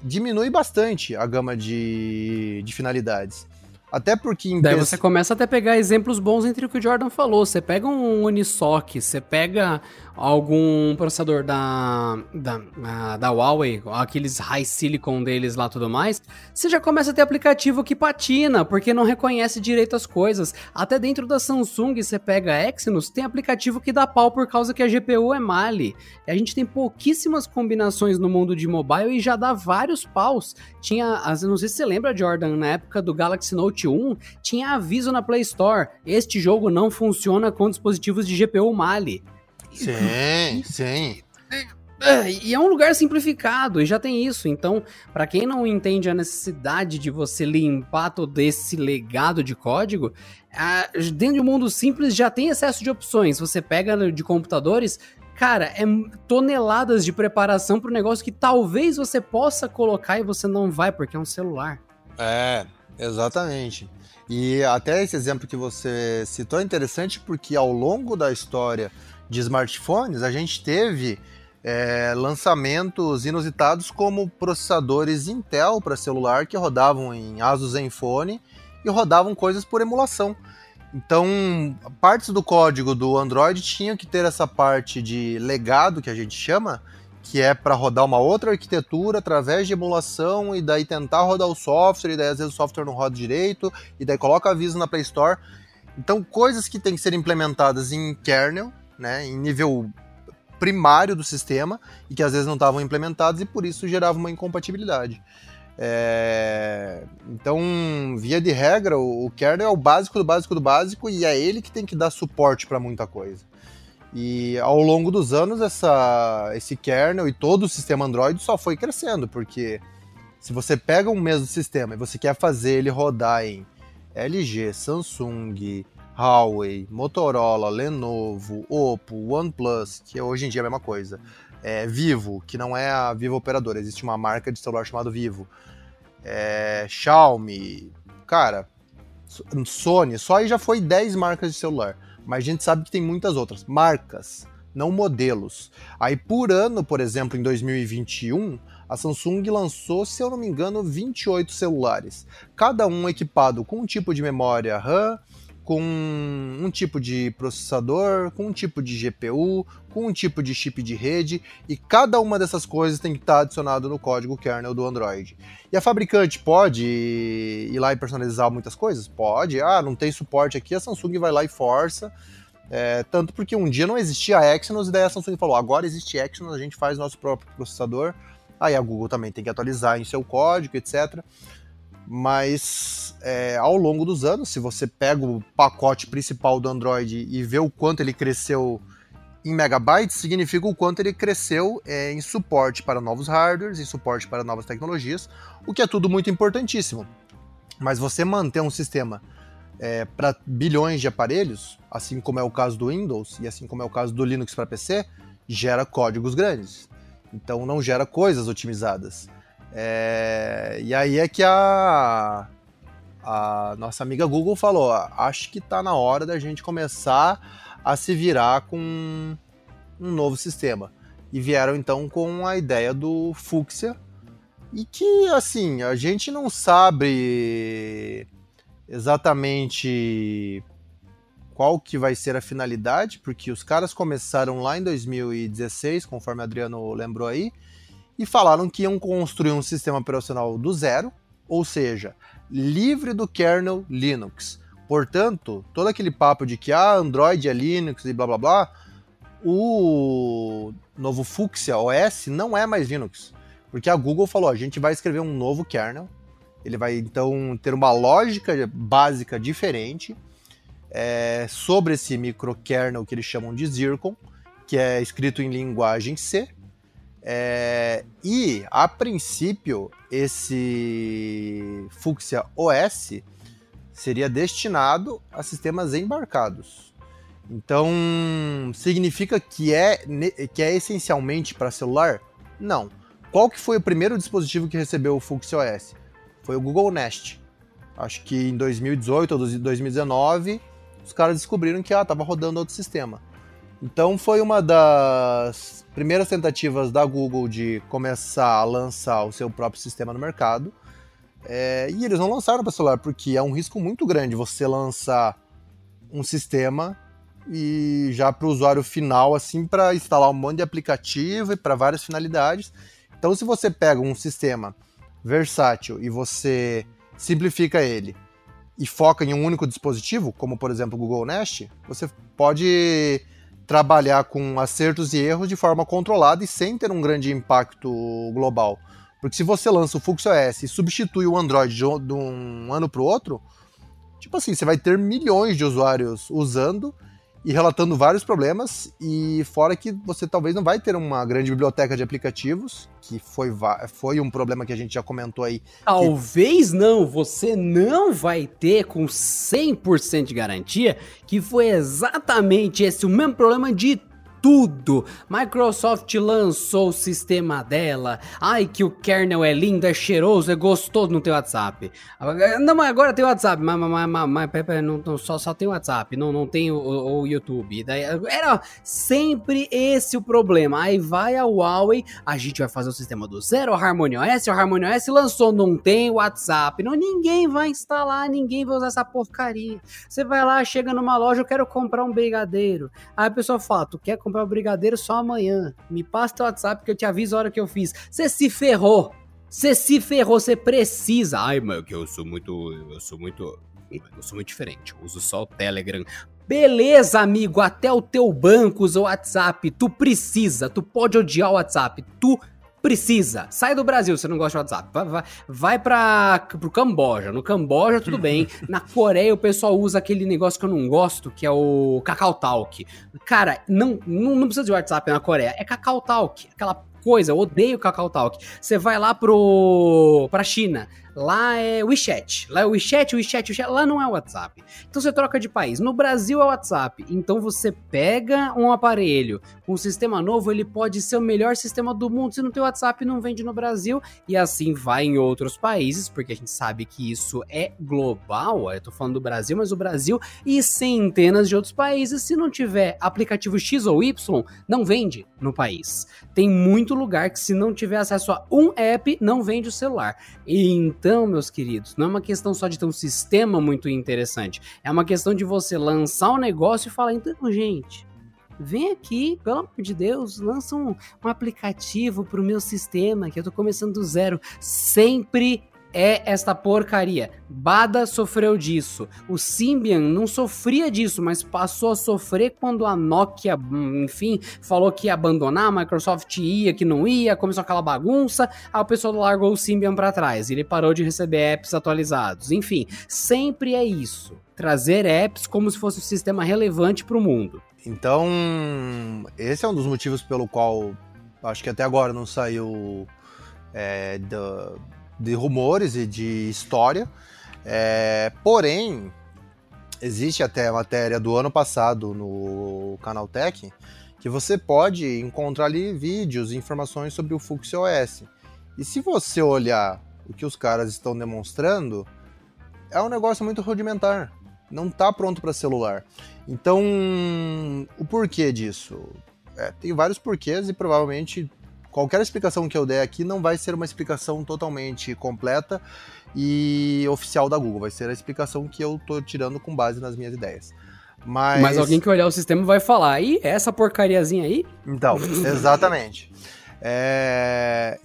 diminui bastante a gama de finalidades. Até porque... Daí você começa até a pegar exemplos bons entre o que o Jordan falou. Você pega um Unisoc, você pega algum processador da Huawei, aqueles high silicon deles lá e tudo mais, você já começa a ter aplicativo que patina, porque não reconhece direito as coisas. Até dentro da Samsung, você pega a Exynos, tem aplicativo que dá pau por causa que a GPU é male. A gente tem pouquíssimas combinações no mundo de mobile e já dá vários paus. Tinha, não sei se você lembra, Jordan, na época do Galaxy Note 1, tinha aviso na Play Store: este jogo não funciona com dispositivos de GPU male. Sim, sim. E é um lugar simplificado, e já tem isso. Então, para quem não entende a necessidade de você limpar todo esse legado de código, dentro de um mundo simples já tem excesso de opções. Você pega de computadores, cara, é toneladas de preparação para um negócio que talvez você possa colocar e você não vai, porque é um celular. É... Exatamente. E até esse exemplo que você citou é interessante porque ao longo da história de smartphones, a gente teve lançamentos inusitados como processadores Intel para celular que rodavam em Asus Zenfone e rodavam coisas por emulação. Então, partes do código do Android tinham que ter essa parte de legado, que a gente chama, que é para rodar uma outra arquitetura através de emulação e daí tentar rodar o software, e daí às vezes o software não roda direito, e daí coloca aviso na Play Store. Então, coisas que têm que ser implementadas em kernel, né, em nível primário do sistema, e que às vezes não estavam implementadas e por isso gerava uma incompatibilidade. Então, via de regra, o kernel é o básico do básico do básico e é ele que tem que dar suporte para muita coisa. E ao longo dos anos, esse kernel e todo o sistema Android só foi crescendo, porque se você pega um mesmo sistema e você quer fazer ele rodar em LG, Samsung, Huawei, Motorola, Lenovo, Oppo, OnePlus, que hoje em dia é a mesma coisa, Vivo, que não é a Vivo operadora, existe uma marca de celular chamada Vivo, Xiaomi, cara, Sony, só aí já foi 10 marcas de celular. Mas a gente sabe que tem muitas outras marcas, não modelos. Aí por ano, por exemplo, em 2021, a Samsung lançou, se eu não me engano, 28 celulares. Cada um equipado com um tipo de memória RAM, com um tipo de processador, com um tipo de GPU, com um tipo de chip de rede, e cada uma dessas coisas tem que estar adicionado no código kernel do Android. E a fabricante pode ir lá e personalizar muitas coisas? Pode. Não tem suporte aqui, a Samsung vai lá e força, tanto porque um dia não existia a Exynos, e daí a Samsung falou, agora existe a Exynos, a gente faz nosso próprio processador, aí a Google também tem que atualizar em seu código, etc. Mas ao longo dos anos, se você pega o pacote principal do Android e vê o quanto ele cresceu em megabytes, significa o quanto ele cresceu em suporte para novos hardwares, em suporte para novas tecnologias, o que é tudo muito importantíssimo. Mas você manter um sistema para bilhões de aparelhos, assim como é o caso do Windows e assim como é o caso do Linux para PC, gera códigos grandes. Então não gera coisas otimizadas. E aí é que a nossa amiga Google falou, acho que está na hora da gente começar a se virar com um novo sistema. E vieram então com a ideia do Fuchsia, e que assim, a gente não sabe exatamente qual que vai ser a finalidade, porque os caras começaram lá em 2016, conforme o Adriano lembrou aí, e falaram que iam construir um sistema operacional do zero, ou seja, livre do kernel Linux. Portanto, todo aquele papo de que Android é Linux e blá blá blá, o novo Fuchsia OS não é mais Linux, porque a Google falou, a gente vai escrever um novo kernel, ele vai então ter uma lógica básica diferente sobre esse microkernel que eles chamam de Zircon, que é escrito em linguagem C. E, a princípio, esse Fuchsia OS seria destinado a sistemas embarcados. Então, significa que é essencialmente para celular? Não. Qual que foi o primeiro dispositivo que recebeu o Fuchsia OS? Foi o Google Nest. Acho que em 2018 ou 2019, os caras descobriram que estava rodando outro sistema. Então foi uma das primeiras tentativas da Google de começar a lançar o seu próprio sistema no mercado. E eles não lançaram para celular, porque é um risco muito grande você lançar um sistema e já para o usuário final, assim, para instalar um monte de aplicativo e para várias finalidades. Então se você pega um sistema versátil e você simplifica ele e foca em um único dispositivo, como por exemplo o Google Nest, você pode trabalhar com acertos e erros de forma controlada e sem ter um grande impacto global. Porque se você lança o Fuchsia OS e substitui o Android de um ano para o outro, tipo assim, você vai ter milhões de usuários usando e relatando vários problemas, e fora que você talvez não vai ter uma grande biblioteca de aplicativos, que foi um problema que a gente já comentou aí. Talvez que... não, você não vai ter com 100% de garantia, que foi exatamente esse o mesmo problema de tudo. Microsoft lançou o sistema dela. Ai, que o kernel é lindo, é cheiroso, é gostoso, não tem WhatsApp. Não, mas agora tem WhatsApp, mas não, só tem WhatsApp, não tem o YouTube. Daí, era sempre esse o problema. Aí vai a Huawei, a gente vai fazer o sistema do zero, o Harmony OS lançou, não tem WhatsApp. Não, ninguém vai instalar, ninguém vai usar essa porcaria. Você vai lá, chega numa loja, eu quero comprar um brigadeiro. Aí a pessoa fala, tu quer comprar o brigadeiro só amanhã, me passa teu WhatsApp que eu te aviso a hora que eu fiz. Você se ferrou, você precisa. Ai, mas que eu sou muito diferente, eu uso só o Telegram. Beleza, amigo, até o teu banco usa o WhatsApp, tu precisa, tu pode odiar o WhatsApp, tu precisa. Sai do Brasil se você não gosta de WhatsApp. Vai pro Camboja. No Camboja, tudo bem. Na Coreia, o pessoal usa aquele negócio que eu não gosto, que é o Kakao Talk. Cara, não precisa de WhatsApp na Coreia. É Kakao Talk. Aquela coisa, eu odeio Kakao Talk. Você vai lá pra China. Lá é WeChat. Lá é WeChat. Lá não é WhatsApp. Então você troca de país. No Brasil é WhatsApp. Então você pega um aparelho com um sistema novo, ele pode ser o melhor sistema do mundo. Se não tem WhatsApp, não vende no Brasil. E assim vai em outros países, porque a gente sabe que isso é global. Eu tô falando do Brasil, mas o Brasil e centenas de outros países, se não tiver aplicativo X ou Y, não vende no país. Tem muito lugar que se não tiver acesso a um app, não vende o celular. Então, meus queridos, não é uma questão só de ter um sistema muito interessante, é uma questão de você lançar um negócio e falar, então, gente, vem aqui, pelo amor de Deus, lança um aplicativo pro meu sistema, que eu tô começando do zero. Sempre é esta porcaria. Bada sofreu disso, o Symbian não sofria disso, mas passou a sofrer quando a Nokia, enfim, falou que ia abandonar, a Microsoft ia, que não ia, começou aquela bagunça, aí o pessoal largou o Symbian pra trás, ele parou de receber apps atualizados, enfim, sempre é isso, trazer apps como se fosse um sistema relevante pro mundo. Então, esse é um dos motivos pelo qual, acho que até agora não saiu de rumores e de história. Porém, existe até a matéria do ano passado no Canaltech, que você pode encontrar ali vídeos e informações sobre o Fuchsia OS. E se você olhar o que os caras estão demonstrando, é um negócio muito rudimentar, não está pronto para celular. Então, o porquê disso? Tem vários porquês e provavelmente qualquer explicação que eu der aqui não vai ser uma explicação totalmente completa e oficial da Google. Vai ser a explicação que eu tô tirando com base nas minhas ideias. Mas alguém que olhar o sistema vai falar, e essa porcariazinha aí? Então, exatamente.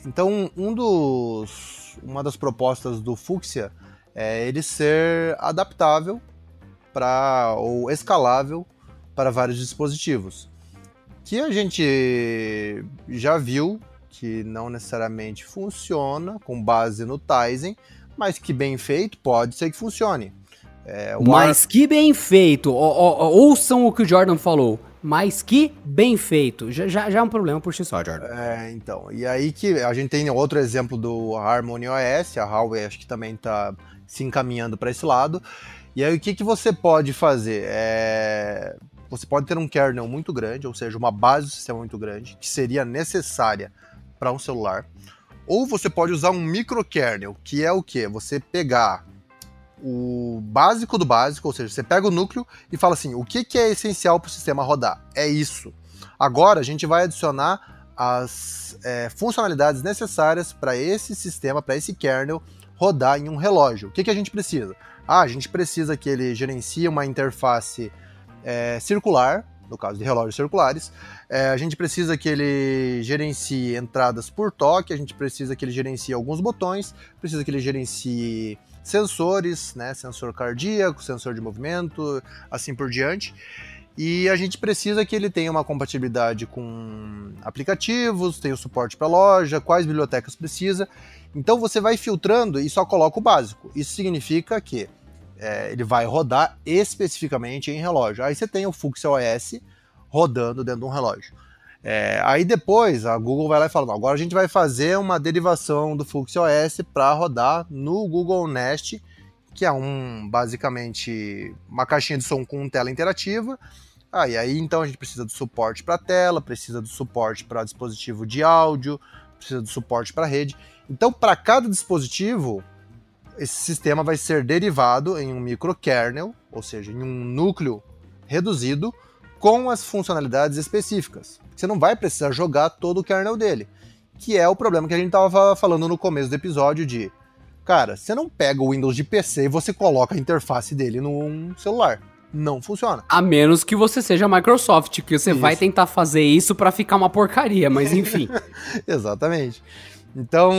Então, uma das propostas do Fuchsia é ele ser adaptável ou escalável para vários dispositivos, que a gente já viu que não necessariamente funciona com base no Tizen, mas que bem feito pode ser que funcione. Mas que bem feito! Ouçam o que o Jordan falou. mas que bem feito. Já é um problema por si só, Jordan. É, então. E aí que a gente tem outro exemplo do Harmony OS, a Huawei acho que também está se encaminhando para esse lado. E aí o que você pode fazer? Você pode ter um kernel muito grande, ou seja, uma base do sistema muito grande, que seria necessária para um celular. Ou você pode usar um microkernel, que é o quê? Você pegar o básico do básico, ou seja, você pega o núcleo e fala assim, o que é essencial para o sistema rodar? É isso. Agora a gente vai adicionar as funcionalidades necessárias para esse sistema, para esse kernel rodar em um relógio. O que a gente precisa? Ah, a gente precisa que ele gerencie uma interface circular, no caso de relógios circulares, a gente precisa que ele gerencie entradas por toque, a gente precisa que ele gerencie alguns botões, precisa que ele gerencie sensores, né, sensor cardíaco, sensor de movimento, assim por diante, e a gente precisa que ele tenha uma compatibilidade com aplicativos, tenha o suporte para loja, quais bibliotecas precisa. Então você vai filtrando e só coloca o básico. Isso significa que ele vai rodar especificamente em relógio. Aí você tem o Fuchsia OS rodando dentro de um relógio. Aí depois a Google vai lá e fala, agora a gente vai fazer uma derivação do Fuchsia OS para rodar no Google Nest, que é basicamente uma caixinha de som com tela interativa. Aí então a gente precisa do suporte para tela, precisa do suporte para dispositivo de áudio, precisa do suporte para rede. Então para cada dispositivo, esse sistema vai ser derivado em um microkernel, ou seja, em um núcleo reduzido, com as funcionalidades específicas. Você não vai precisar jogar todo o kernel dele, que é o problema que a gente estava falando no começo do episódio de, cara, você não pega o Windows de PC e você coloca a interface dele num celular. Não funciona. A menos que você seja Microsoft, que você vai tentar fazer isso para ficar uma porcaria, mas enfim. Exatamente. Então,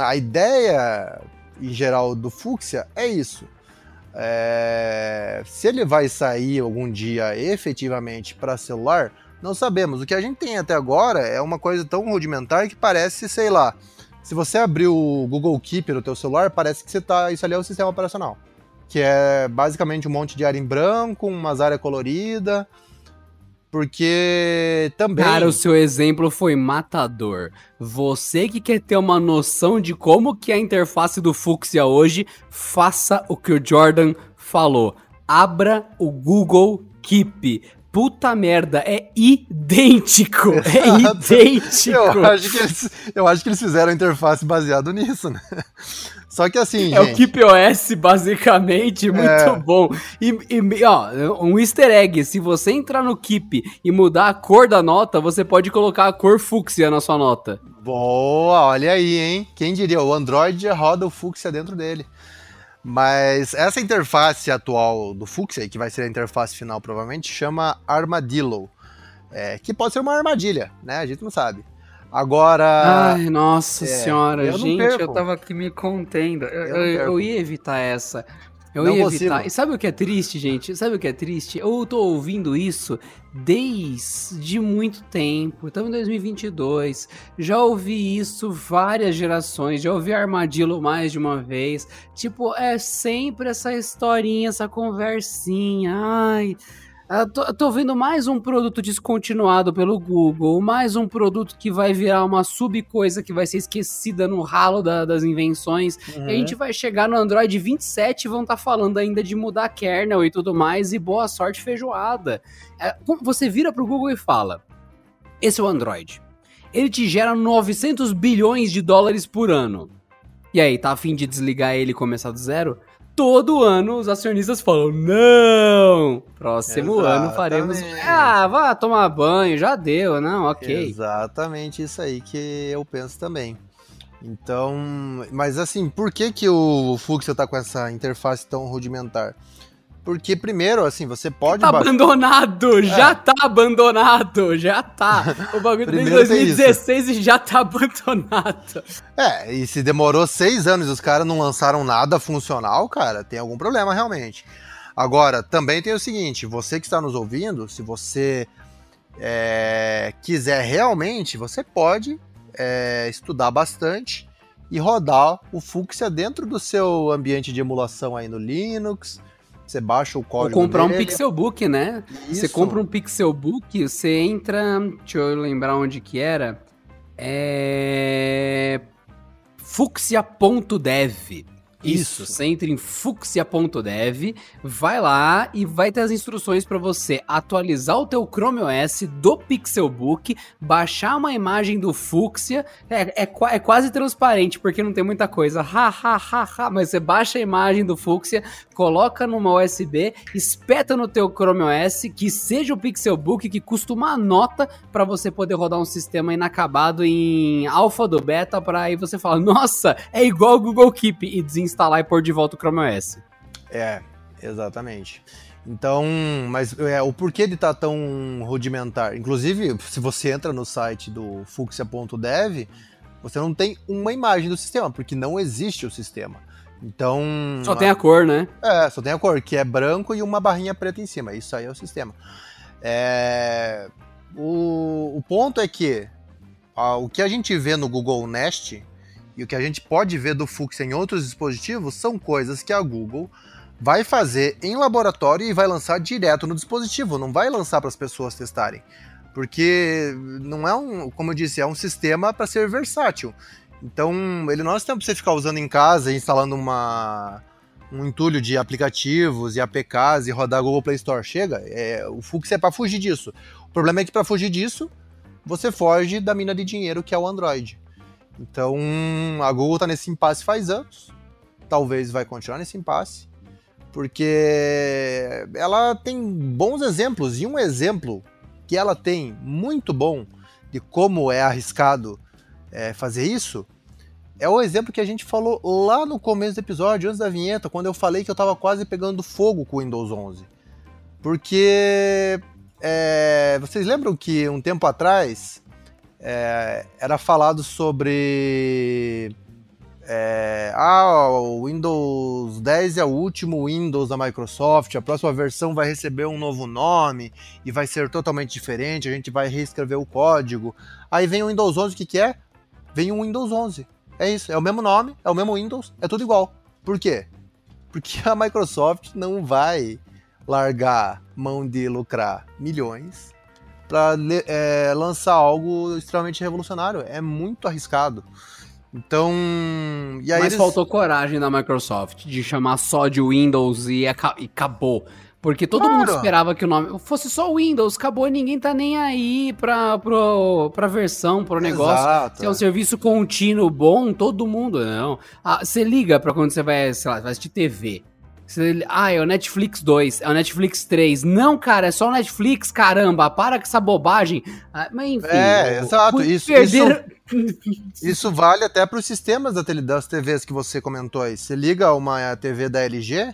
a ideia em geral do Fuchsia é isso. Se ele vai sair algum dia efetivamente para celular, não sabemos. O que a gente tem até agora é uma coisa tão rudimentar que parece, sei lá, se você abrir o Google Keep no teu celular, parece que isso ali é o sistema operacional, que é basicamente um monte de área em branco, umas áreas coloridas, porque também... Cara, o seu exemplo foi matador. Você que quer ter uma noção de como que é a interface do Fuchsia hoje, faça o que o Jordan falou. Abra o Google Keep. Puta merda, é idêntico. Exato. É idêntico. Eu acho que eles fizeram a interface baseado nisso, né? Só que assim, gente, o Keep OS, basicamente, muito bom. E, ó, um easter egg, se você entrar no Keep e mudar a cor da nota, você pode colocar a cor fúcsia na sua nota. Boa, olha aí, hein? Quem diria, o Android já roda o fúcsia dentro dele. Mas essa interface atual do Fuchsia, que vai ser a interface final provavelmente, chama Armadillo, que pode ser uma armadilha, né? A gente não sabe. Agora... Ai, nossa senhora, eu tava aqui me contendo. Eu ia evitar essa. Eu não ia evitar. E sabe o que é triste, gente? Sabe o que é triste? Eu tô ouvindo isso desde muito tempo. Estamos em 2022. Já ouvi isso várias gerações. Já ouvi Armadillo mais de uma vez. Tipo, é sempre essa historinha, essa conversinha. Ai... Tô vendo mais um produto descontinuado pelo Google, mais um produto que vai virar uma subcoisa que vai ser esquecida no ralo das invenções. Uhum. E a gente vai chegar no Android 27 e vão estar falando ainda de mudar kernel e tudo mais, e boa sorte feijoada. Você vira pro Google e fala, esse é o Android. Ele te gera $900 bilhões por ano. E aí, tá a fim de desligar ele e começar do zero? Todo ano os acionistas falam, não, próximo ano faremos... vá tomar banho, já deu, não, ok. Exatamente isso aí que eu penso também. Então, mas assim, por que o Fuchsia tá com essa interface tão rudimentar? Porque primeiro, assim, você pode... Tá abandonado, já tá. O bagulho desde 2016 e já tá abandonado. E se demorou 6 anos e os caras não lançaram nada funcional, cara, tem algum problema realmente. Agora, também tem o seguinte, você que está nos ouvindo, se você quiser realmente, você pode estudar bastante e rodar o Fuchsia dentro do seu ambiente de emulação aí no Linux... Você baixa o código. Ou comprar um Pixelbook, né? Isso. Você compra um Pixelbook, você entra... Deixa eu lembrar onde que era. É... Fuchsia.dev. Isso, você entra em fuchsia.dev, vai lá e vai ter as instruções para você atualizar o teu Chrome OS do Pixelbook, baixar uma imagem do Fuchsia, é quase transparente porque não tem muita coisa, mas você baixa a imagem do Fuchsia, coloca numa USB, espeta no teu Chrome OS, que seja o Pixelbook, que custa uma nota para você poder rodar um sistema inacabado em alfa do beta, para aí você falar, nossa, é igual o Google Keep, e instalar e pôr de volta o Chrome OS. É, exatamente. Então, mas o porquê de estar tão rudimentar? Inclusive, se você entra no site do fuchsia.dev, você não tem uma imagem do sistema, porque não existe o sistema. Então... Só tem a cor, né? É, só tem a cor, que é branco e uma barrinha preta em cima. Isso aí é o sistema. O ponto é que o que a gente vê no Google Nest... E o que a gente pode ver do Fuchsia em outros dispositivos são coisas que a Google vai fazer em laboratório e vai lançar direto no dispositivo, não vai lançar para as pessoas testarem. Porque não é como eu disse, é um sistema para ser versátil. Então, ele não é para você ficar usando em casa, instalando um entulho de aplicativos e APKs e rodar a Google Play Store. Chega, o Fuchsia é para fugir disso. O problema é que para fugir disso, você foge da mina de dinheiro que é o Android. Então, a Google está nesse impasse faz anos, talvez vai continuar nesse impasse, porque ela tem bons exemplos, e um exemplo que ela tem muito bom de como é arriscado fazer isso, é o exemplo que a gente falou lá no começo do episódio, antes da vinheta, quando eu falei que eu estava quase pegando fogo com o Windows 11. Porque, vocês lembram que um tempo atrás... era falado sobre o Windows 10 é o último Windows da Microsoft, a próxima versão vai receber um novo nome e vai ser totalmente diferente, a gente vai reescrever o código. Aí vem o Windows 11, o que é? Vem o Windows 11, é isso, é o mesmo nome, é o mesmo Windows, é tudo igual. Por quê? Porque a Microsoft não vai largar mão de lucrar milhões para lançar algo extremamente revolucionário. É muito arriscado. Então... E aí faltou coragem da Microsoft de chamar só de Windows e acabou. Porque todo mundo esperava que o nome fosse só Windows, acabou, ninguém tá nem aí pra versão, pro negócio. Exato. Se é um serviço contínuo bom, todo mundo, não. Você liga pra quando você vai, sei lá, vai assistir TV. É o Netflix 2, é o Netflix 3. Não, cara, é só o Netflix, caramba, para com essa bobagem. Mas enfim... exato, isso vale até para os sistemas das TVs que você comentou aí. Você liga uma TV da LG,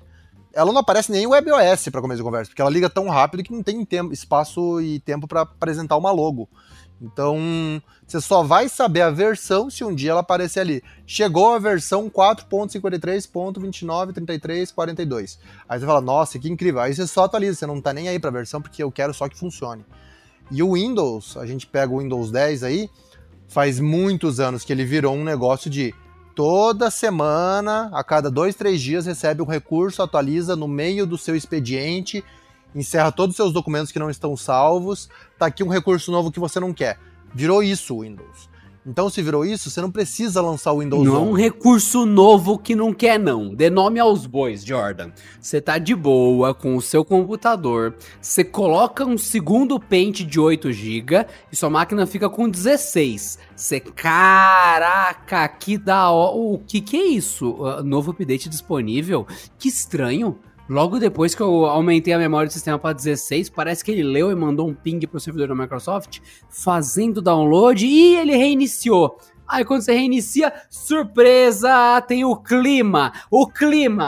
ela não aparece nem o WebOS para começo de conversa, porque ela liga tão rápido que não tem espaço e tempo para apresentar uma logo. Então, você só vai saber a versão se um dia ela aparecer ali. Chegou a versão 4.53.29.33.42. Aí você fala, nossa, que incrível. Aí você só atualiza, você não tá nem aí pra versão, porque eu quero só que funcione. E o Windows, a gente pega o Windows 10 aí, faz muitos anos que ele virou um negócio de toda semana, a cada 2-3 dias, recebe um recurso, atualiza no meio do seu expediente, encerra todos os seus documentos que não estão salvos, tá aqui um recurso novo que você não quer. Virou isso o Windows. Então, se virou isso, você não precisa lançar o Windows 11. Não é um recurso novo que não quer, não. Dê nome aos bois, Jordan. Você tá de boa com o seu computador, você coloca um segundo pente de 8 GB e sua máquina fica com 16. Você, caraca, que da hora. O que é isso? Novo update disponível? Que estranho. Logo depois que eu aumentei a memória do sistema para 16, parece que ele leu e mandou um ping para o servidor da Microsoft, fazendo download, e ele reiniciou. Aí quando você reinicia, surpresa, tem o clima,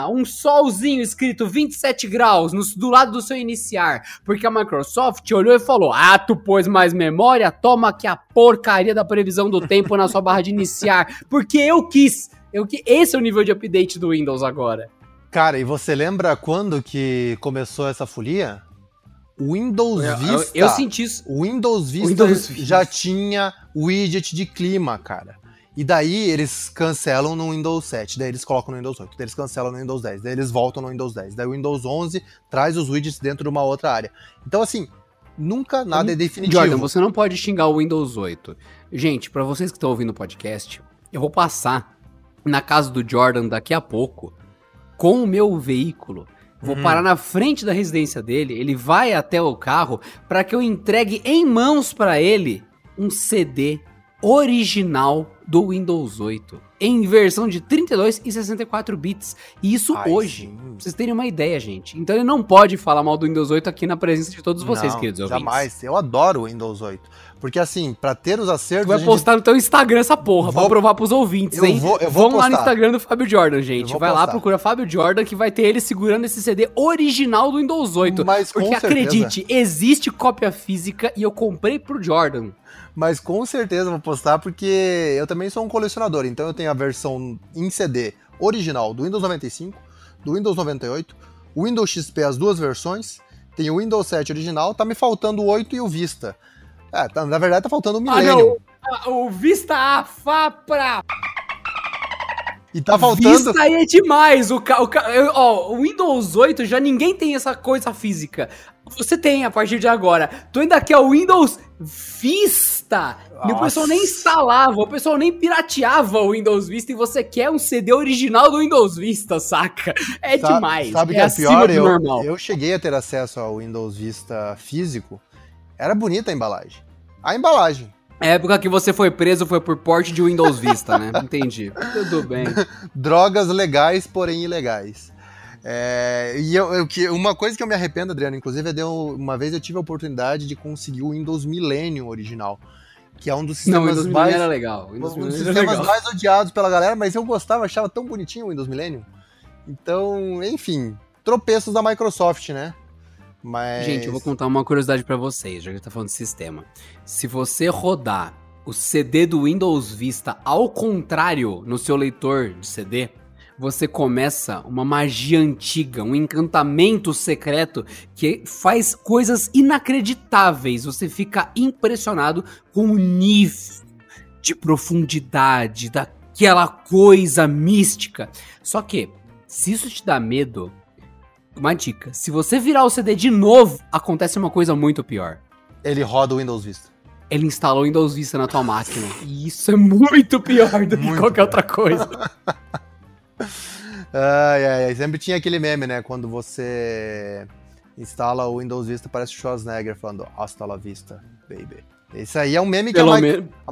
um solzinho escrito 27 graus do lado do seu iniciar, porque a Microsoft olhou e falou, tu pôs mais memória, toma aqui a porcaria da previsão do tempo na sua barra de iniciar, porque eu quis, esse é o nível de update do Windows agora. Cara, e você lembra quando que começou essa folia? O Windows Vista... Eu senti isso. O Windows Vista já tinha widget de clima, cara. E daí eles cancelam no Windows 7, daí eles colocam no Windows 8, daí eles cancelam no Windows 10, daí eles voltam no Windows 10, daí o Windows 11 traz os widgets dentro de uma outra área. Então, assim, nunca nada é definitivo. Jordan, você não pode xingar o Windows 8. Gente, para vocês que estão ouvindo o podcast, eu vou passar na casa do Jordan daqui a pouco com o meu veículo. Vou parar na frente da residência dele, ele vai até o carro para que eu entregue em mãos para ele um CD original do Windows 8, em versão de 32 e 64 bits. E isso hoje, pra vocês terem uma ideia, gente. Então ele não pode falar mal do Windows 8 aqui na presença de todos vocês, não, queridos ouvintes. Jamais, eu adoro o Windows 8. Porque assim, pra ter os acertos... Tu vai postar no teu Instagram essa porra, pra provar pros ouvintes, hein? Eu vou Vamos postar lá no Instagram do Fábio Jordan, gente. Vai lá, procura Fábio Jordan, que vai ter ele segurando esse CD original do Windows 8. Mas, porque acredite, existe cópia física e eu comprei pro Jordan. Mas com certeza vou postar, porque eu também sou um colecionador. Então eu tenho a versão em CD original do Windows 95, do Windows 98, o Windows XP, as duas versões, tem o Windows 7 original, tá me faltando o 8 e o Vista. É, na verdade tá faltando o Millennium. O Vista pra... E tá faltando... Vista aí é demais. O Windows 8 já ninguém tem essa coisa física. Você tem a partir de agora. Tu ainda quer o Windows Vista. E o pessoal nem instalava, o pessoal nem pirateava o Windows Vista e você quer um CD original do Windows Vista, saca? É demais. Sabe o que é pior? Eu cheguei a ter acesso ao Windows Vista físico. Era bonita a embalagem. A embalagem. A época que você foi preso foi por porte de Windows Vista, né? Entendi. Tudo bem. Drogas legais, porém ilegais. Uma coisa que eu me arrependo, Adriano, inclusive, uma vez eu tive a oportunidade de conseguir o Windows Millennium original, que é um dos sistemas mais odiados pela galera, mas eu gostava, achava tão bonitinho o Windows Millennium. Então, enfim, tropeços da Microsoft, né? Mas... Gente, eu vou contar uma curiosidade pra vocês, já que tá falando de sistema. Se você rodar o CD do Windows Vista ao contrário no seu leitor de CD, você começa uma magia antiga, um encantamento secreto que faz coisas inacreditáveis. Você fica impressionado com o nível de profundidade daquela coisa mística. Só que, se isso te dá medo... Uma dica, se você virar o CD de novo, acontece uma coisa muito pior. Ele roda o Windows Vista. Ele instalou o Windows Vista na tua máquina. E isso é muito pior do que qualquer outra coisa. Sempre tinha aquele meme, né? Quando você instala o Windows Vista, parece o Schwarzenegger falando "Hasta la vista, baby". Isso aí é um meme que a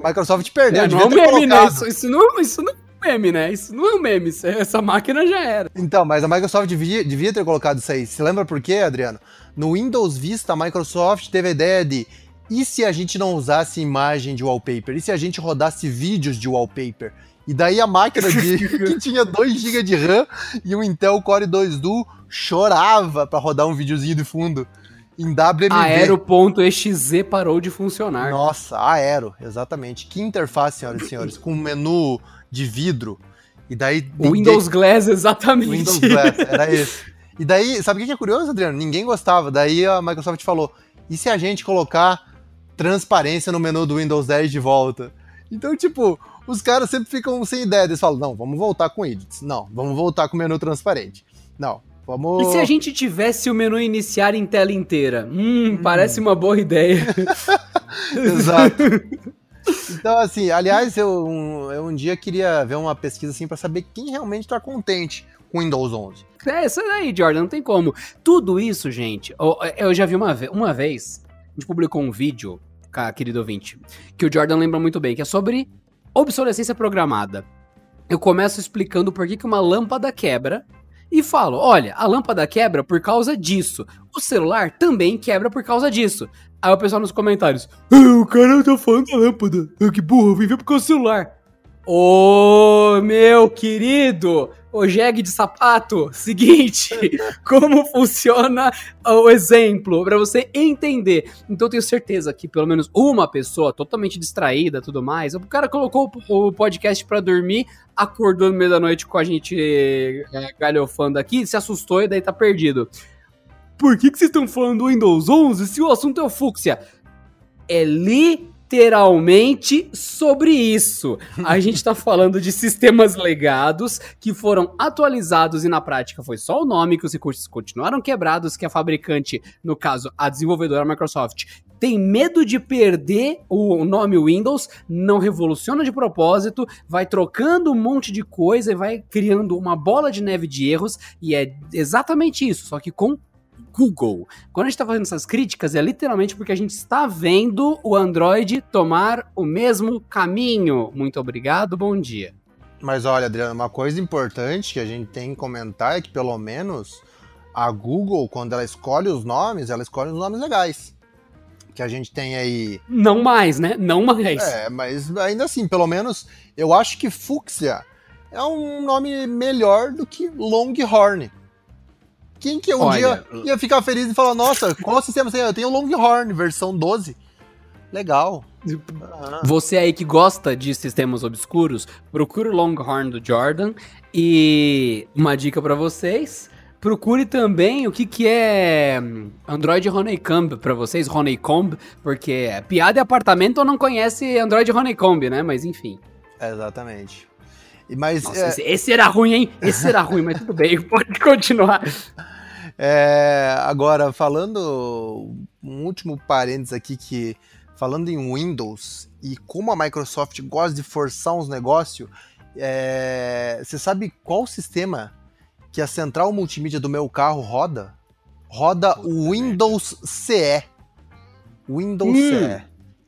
Microsoft perdeu. Não é um meme, né? Isso não... meme, né? Isso não é um meme, essa máquina já era. Então, mas a Microsoft devia ter colocado isso aí. Você lembra por quê, Adriano? No Windows Vista, a Microsoft teve a ideia de e se a gente não usasse imagem de wallpaper? E se a gente rodasse vídeos de wallpaper? E daí a máquina que tinha 2 GB de RAM e o Intel Core 2 Duo chorava pra rodar um videozinho de fundo em WMV. Aero.exe parou de funcionar. Nossa, Aero, exatamente. Que interface, senhoras e senhores, com o menu de vidro, e daí... O Windows Glass, exatamente. O Windows Glass, era esse. E daí, sabe o que é curioso, Adriano? Ninguém gostava. Daí a Microsoft falou, e se a gente colocar transparência no menu do Windows 10 de volta? Então, tipo, os caras sempre ficam sem ideia. Eles falam, não, vamos voltar com widgets. Não, vamos voltar com o menu transparente. Não, vamos... E se a gente tivesse o menu iniciar em tela inteira? Parece uma boa ideia. Exato. Então, assim, aliás, eu um dia queria ver uma pesquisa assim pra saber quem realmente tá contente com o Windows 11. É, isso aí, Jordan, não tem como. Tudo isso, gente, eu já vi uma vez, a gente publicou um vídeo, querido ouvinte, que o Jordan lembra muito bem, que é sobre obsolescência programada. Eu começo explicando por que uma lâmpada quebra e falo, olha, a lâmpada quebra por causa disso, o celular também quebra por causa disso. Aí o pessoal nos comentários, o cara tá falando da lâmpada, que burro, eu vim ver por causa do celular. Ô, meu querido, ô jegue de sapato, seguinte, como funciona o exemplo, pra você entender. Então eu tenho certeza que pelo menos uma pessoa totalmente distraída e tudo mais, o cara colocou o podcast pra dormir, acordou no meio da noite com a gente galhofando aqui, se assustou e daí tá perdido. Por que vocês estão falando do Windows 11 se o assunto é o Fuchsia? É literalmente sobre isso. A gente tá falando de sistemas legados que foram atualizados e na prática foi só o nome, que os recursos continuaram quebrados, que a fabricante, no caso a desenvolvedora Microsoft, tem medo de perder o nome Windows, não revoluciona de propósito, vai trocando um monte de coisa e vai criando uma bola de neve de erros, e é exatamente isso, só que com Google. Quando a gente tá fazendo essas críticas, é literalmente porque a gente está vendo o Android tomar o mesmo caminho. Muito obrigado, bom dia. Mas olha, Adriano, uma coisa importante que a gente tem que comentar é que, pelo menos, a Google, quando ela escolhe os nomes, ela escolhe os nomes legais. Que a gente tem aí... Não mais, né? Não mais. É, mas ainda assim, pelo menos, eu acho que Fuchsia é um nome melhor do que Longhorn. Quem que um dia ia ficar feliz e falar, nossa, qual sistema você tem? Eu tenho o Longhorn, versão 12. Legal. Você aí que gosta de sistemas obscuros, procure o Longhorn do Jordan. E uma dica pra vocês, procure também o que é Android Honeycomb pra vocês, Honeycomb, porque é piada e apartamento não conhece Android Honeycomb, né? Mas enfim. Exatamente. Mas, nossa, esse era ruim, hein? Esse era ruim, mas tudo bem, pode continuar. Agora, falando, um último parênteses aqui, que falando em Windows e como a Microsoft gosta de forçar uns negócios, você sabe qual sistema que a central multimídia do meu carro roda? Roda o Windows CE. Windows CE.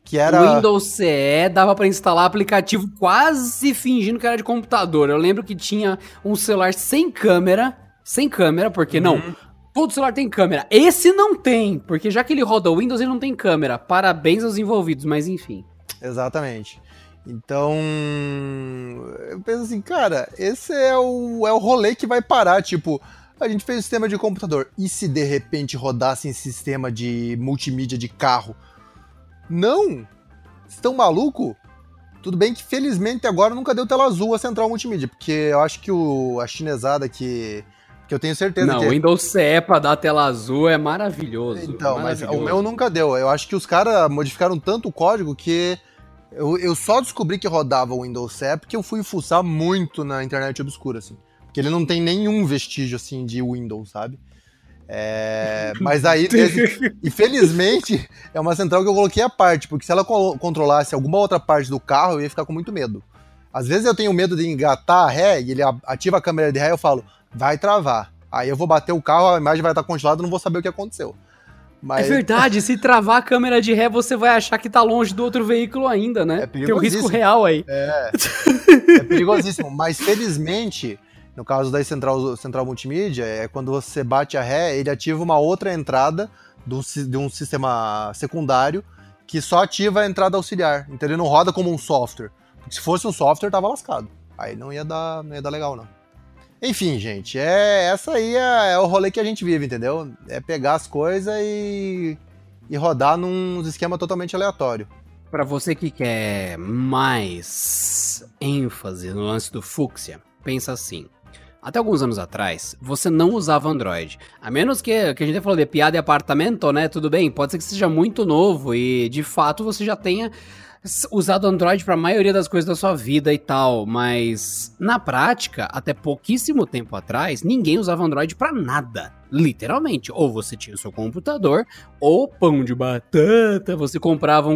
Que era... Windows CE dava pra instalar aplicativo quase fingindo que era de computador. Eu lembro que tinha um celular sem câmera, porque não, todo celular tem câmera. Esse não tem, porque já que ele roda o Windows, ele não tem câmera. Parabéns aos envolvidos, mas enfim. Exatamente. Então, eu penso assim, cara, esse é o rolê que vai parar, tipo... A gente fez o sistema de computador, e se de repente rodasse em sistema de multimídia de carro? Não! Estão maluco? Tudo bem que, felizmente, agora nunca deu tela azul a central multimídia, porque eu acho que a chinesada que eu tenho certeza não, que... Não, o Windows CE pra dar tela azul é maravilhoso. Então, maravilhoso. Mas o meu nunca deu. Eu acho que os caras modificaram tanto o código que eu só descobri que rodava o Windows CE porque eu fui fuçar muito na internet obscura, assim. Porque ele não tem nenhum vestígio, assim, de Windows, sabe? Mas aí, infelizmente, é uma central que eu coloquei à parte, porque se ela controlasse alguma outra parte do carro, eu ia ficar com muito medo. Às vezes eu tenho medo de engatar a ré, e ele ativa a câmera de ré, eu falo, vai travar. Aí eu vou bater o carro, a imagem vai estar congelada, eu não vou saber o que aconteceu. Mas... É verdade, se travar a câmera de ré, você vai achar que tá longe do outro veículo ainda, né? É perigosíssimo. Tem um risco real aí. É perigosíssimo, mas felizmente... No caso da central multimídia, é quando você bate a ré, ele ativa uma outra entrada de um sistema secundário que só ativa a entrada auxiliar. Então ele não roda como um software. Porque se fosse um software, tava lascado. Aí não ia dar legal, não. Enfim, gente, essa aí é o rolê que a gente vive, entendeu? É pegar as coisas e rodar num esquema totalmente aleatório. Para você que quer mais ênfase no lance do Fuchsia, pensa assim. Até alguns anos atrás, você não usava Android. A menos que a gente falou de piada e apartamento, né? Tudo bem, pode ser que seja muito novo e, de fato, você já tenha usado Android para a maioria das coisas da sua vida e tal. Mas, na prática, até pouquíssimo tempo atrás, ninguém usava Android para nada. Literalmente. Ou você tinha o seu computador, ou pão de batata, você comprava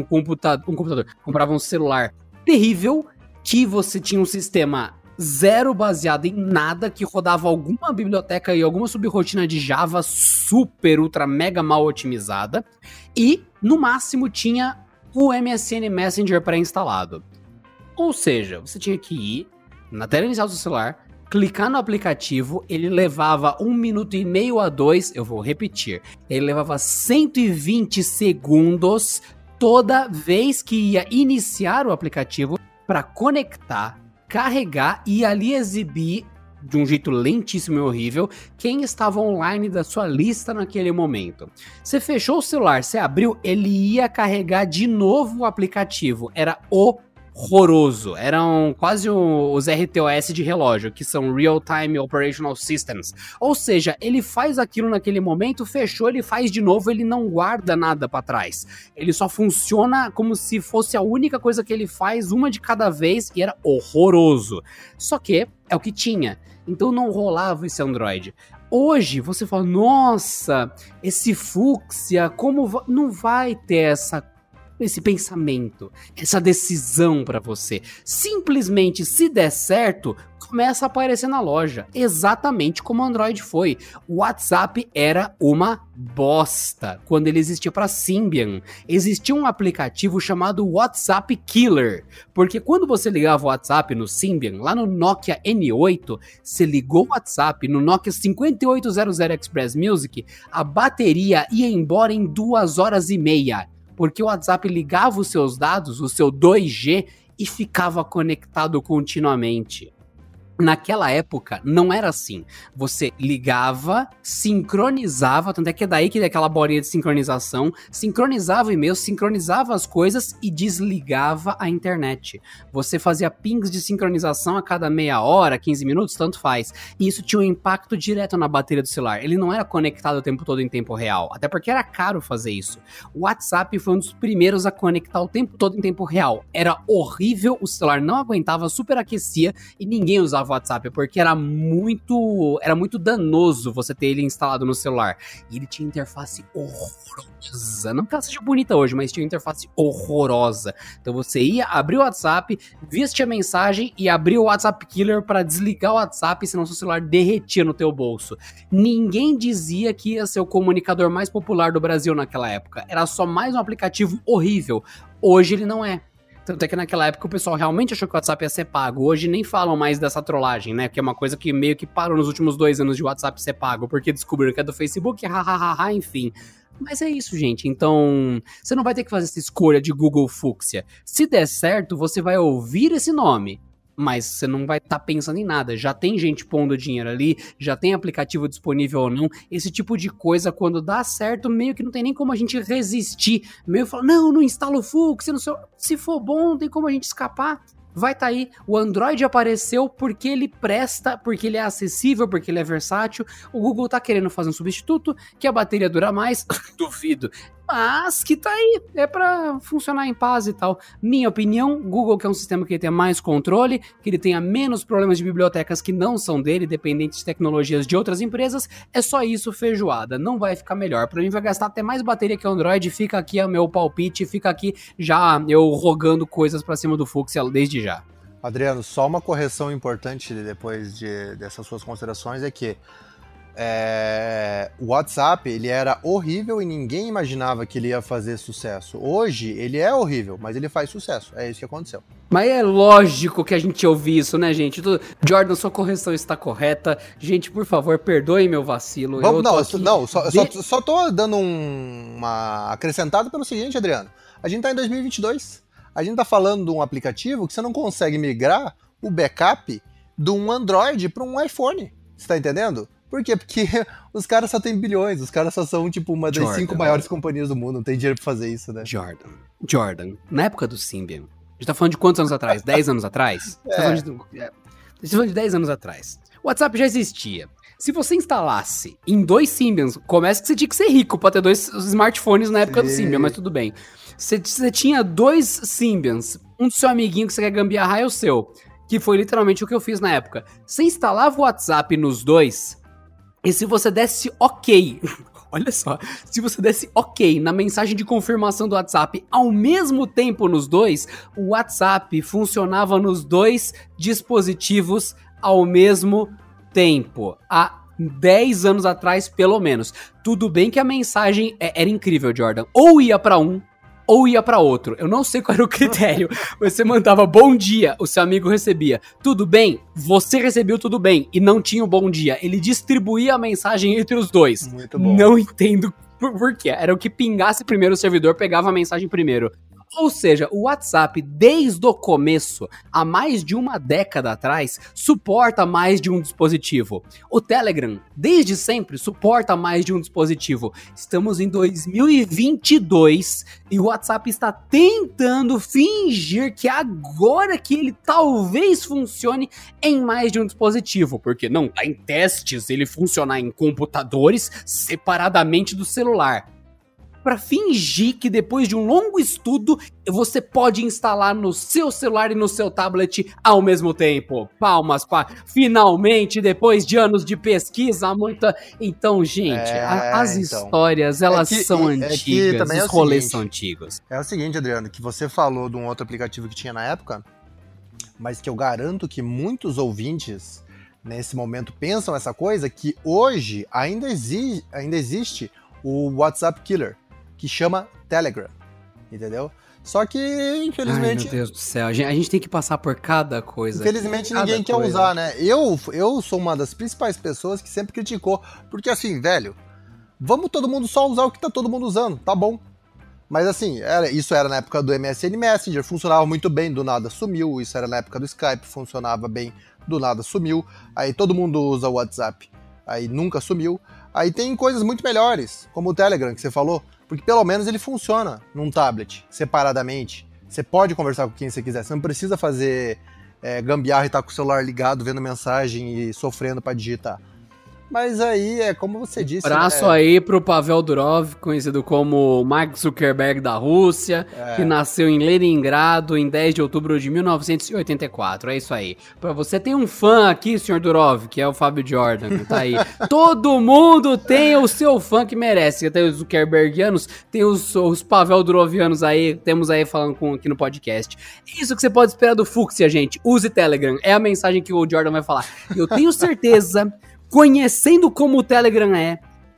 comprava um celular terrível, que você tinha um sistema... zero baseado em nada, que rodava alguma biblioteca e alguma subrotina de Java super, ultra, mega mal otimizada, e no máximo tinha o MSN Messenger pré-instalado. Ou seja, você tinha que ir na tela inicial do celular, clicar no aplicativo, ele levava 1,5 minuto a 2, eu vou repetir, ele levava 120 segundos toda vez que ia iniciar o aplicativo para conectar, carregar e ali exibir, de um jeito lentíssimo e horrível, quem estava online da sua lista naquele momento. Você fechou o celular, você abriu, ele ia carregar de novo o aplicativo. Era horroroso. Eram quase os RTOS de relógio, que são Real Time Operational Systems. Ou seja, ele faz aquilo naquele momento, fechou, ele faz de novo, ele não guarda nada pra trás. Ele só funciona como se fosse a única coisa que ele faz, uma de cada vez, e era horroroso. Só que é o que tinha. Então não rolava esse Android. Hoje você fala, nossa, esse Fuchsia, como não vai ter esse pensamento, essa decisão pra você. Simplesmente, se der certo, começa a aparecer na loja. Exatamente como o Android foi. O WhatsApp era uma bosta quando ele existia para Symbian. Existia um aplicativo chamado WhatsApp Killer, porque quando você ligava o WhatsApp no Symbian, lá no Nokia N8, você ligou o WhatsApp no Nokia 5800 Express Music, a bateria ia embora em 2 horas e meia. Porque o WhatsApp ligava os seus dados, o seu 2G, e ficava conectado continuamente. Naquela época, não era assim. Você ligava, sincronizava, tanto é que é daí que é aquela bolinha de sincronização, sincronizava o e-mail, sincronizava as coisas e desligava a internet. Você fazia pings de sincronização a cada meia hora, 15 minutos, tanto faz. E isso tinha um impacto direto na bateria do celular. Ele não era conectado o tempo todo em tempo real, até porque era caro fazer isso. O WhatsApp foi um dos primeiros a conectar o tempo todo em tempo real. Era horrível, o celular não aguentava, superaquecia e ninguém usava WhatsApp, porque era muito danoso você ter ele instalado no celular. E ele tinha interface horrorosa. Não que ela seja bonita hoje, mas tinha interface horrorosa. Então você ia, abria o WhatsApp, via a mensagem e abria o WhatsApp Killer pra desligar o WhatsApp, senão seu celular derretia no teu bolso. Ninguém dizia que ia ser o comunicador mais popular do Brasil naquela época. Era só mais um aplicativo horrível. Hoje ele não é. Tanto é que naquela época o pessoal realmente achou que o WhatsApp ia ser pago. Hoje nem falam mais dessa trollagem, né? Que é uma coisa que meio que parou nos últimos 2 anos de WhatsApp ser pago, porque descobriram que é do Facebook, hahaha, enfim. Mas é isso, gente. Então, você não vai ter que fazer essa escolha de Google Fuchsia. Se der certo, você vai ouvir esse nome. Mas você não vai estar pensando em nada. Já tem gente pondo dinheiro ali, já tem aplicativo disponível ou não. Esse tipo de coisa, quando dá certo, meio que não tem nem como a gente resistir. Meio que fala, não instala o Fuchsia, se for bom, não tem como a gente escapar. Vai estar aí, o Android apareceu porque ele presta, porque ele é acessível, porque ele é versátil. O Google tá querendo fazer um substituto, que a bateria dura mais, duvido. Mas que tá aí, é pra funcionar em paz e tal. Minha opinião, Google quer um sistema que ele tenha mais controle, que ele tenha menos problemas de bibliotecas que não são dele, dependentes de tecnologias de outras empresas. É só isso, feijoada. Não vai ficar melhor. Pra mim vai gastar até mais bateria que o Android. Fica aqui o meu palpite, fica aqui já eu rogando coisas pra cima do Fuchsia desde já. Adriano, só uma correção importante depois dessas suas considerações é que o WhatsApp, ele era horrível e ninguém imaginava que ele ia fazer sucesso. Hoje, ele é horrível, mas ele faz sucesso. É isso que aconteceu. Mas é lógico que a gente ouve isso, né, gente? Jordan, sua correção está correta. Gente, por favor, perdoem meu vacilo. Só tô dando uma acrescentada pelo seguinte, Adriano. A gente tá em 2022. A gente tá falando de um aplicativo que você não consegue migrar o backup de um Android para um iPhone. Você tá entendendo? Por quê? Porque os caras só têm bilhões, os caras só são, tipo, uma das 5 maiores companhias do mundo, não tem dinheiro pra fazer isso, né? Jordan, na época do Symbian, a gente tá falando de quantos anos atrás? 10 anos atrás? A gente tá falando de 10 anos atrás. O WhatsApp já existia. Se você instalasse em 2 Symbians, começa que você tinha que ser rico pra ter 2 smartphones na época do Symbian, mas tudo bem. Você tinha 2 Symbians, um do seu amiguinho que você quer gambiarrar é o seu, que foi literalmente o que eu fiz na época. Você instalava o WhatsApp nos 2... E se você desse ok, olha só, se você desse ok na mensagem de confirmação do WhatsApp ao mesmo tempo nos 2, o WhatsApp funcionava nos 2 dispositivos ao mesmo tempo, há 10 anos atrás pelo menos. Tudo bem que a mensagem era incrível, Jordan, ou ia pra um, ou ia pra outro. Eu não sei qual era o critério. Você mandava bom dia, o seu amigo recebia. Tudo bem? Você recebeu tudo bem e não tinha o bom dia. Ele distribuía a mensagem entre os 2. Muito bom. Não entendo por quê. Era o que pingasse primeiro, o servidor pegava a mensagem primeiro. Ou seja, o WhatsApp, desde o começo, há mais de uma década atrás, suporta mais de um dispositivo. O Telegram, desde sempre, suporta mais de um dispositivo. Estamos em 2022 e o WhatsApp está tentando fingir que agora que ele talvez funcione em mais de um dispositivo, porque não, tá em testes ele funcionar em computadores separadamente do celular, para fingir que depois de um longo estudo, você pode instalar no seu celular e no seu tablet ao mesmo tempo. Palmas, pá. Finalmente, depois de anos de pesquisa, muita... Então, gente, histórias, elas são antigas, os rolês são antigos. É o seguinte, Adriano, que você falou de um outro aplicativo que tinha na época, mas que eu garanto que muitos ouvintes, nesse momento, pensam essa coisa, que hoje ainda existe o WhatsApp Killer, que chama Telegram, entendeu? Só que, infelizmente... Ai, meu Deus do céu, a gente tem que passar por cada coisa. Infelizmente, ninguém quer usar, né? Eu sou uma das principais pessoas que sempre criticou, porque assim, velho, vamos todo mundo só usar o que tá todo mundo usando, tá bom. Mas assim, isso era na época do MSN Messenger, funcionava muito bem, do nada sumiu. Isso era na época do Skype, funcionava bem, do nada sumiu. Aí todo mundo usa o WhatsApp, aí nunca sumiu. Aí tem coisas muito melhores, como o Telegram, que você falou, porque pelo menos ele funciona num tablet, separadamente. Você pode conversar com quem você quiser, você não precisa fazer gambiarra e estar com o celular ligado, vendo mensagem e sofrendo para digitar. Mas aí, é como você disse... Abraço aí pro Pavel Durov, conhecido como Mark Zuckerberg da Rússia, que nasceu em Leningrado em 10 de outubro de 1984. É isso aí. Pra você tem um fã aqui, senhor Durov, que é o Fábio Jordan, que tá aí. Todo mundo tem o seu fã que merece. Tem os Zuckerbergianos, tem os Pavel Durovianos aí, temos aí falando aqui no podcast. Isso que você pode esperar do Fuchsia, gente. Use Telegram. É a mensagem que o Jordan vai falar. Eu tenho certeza... Conhecendo como o Telegram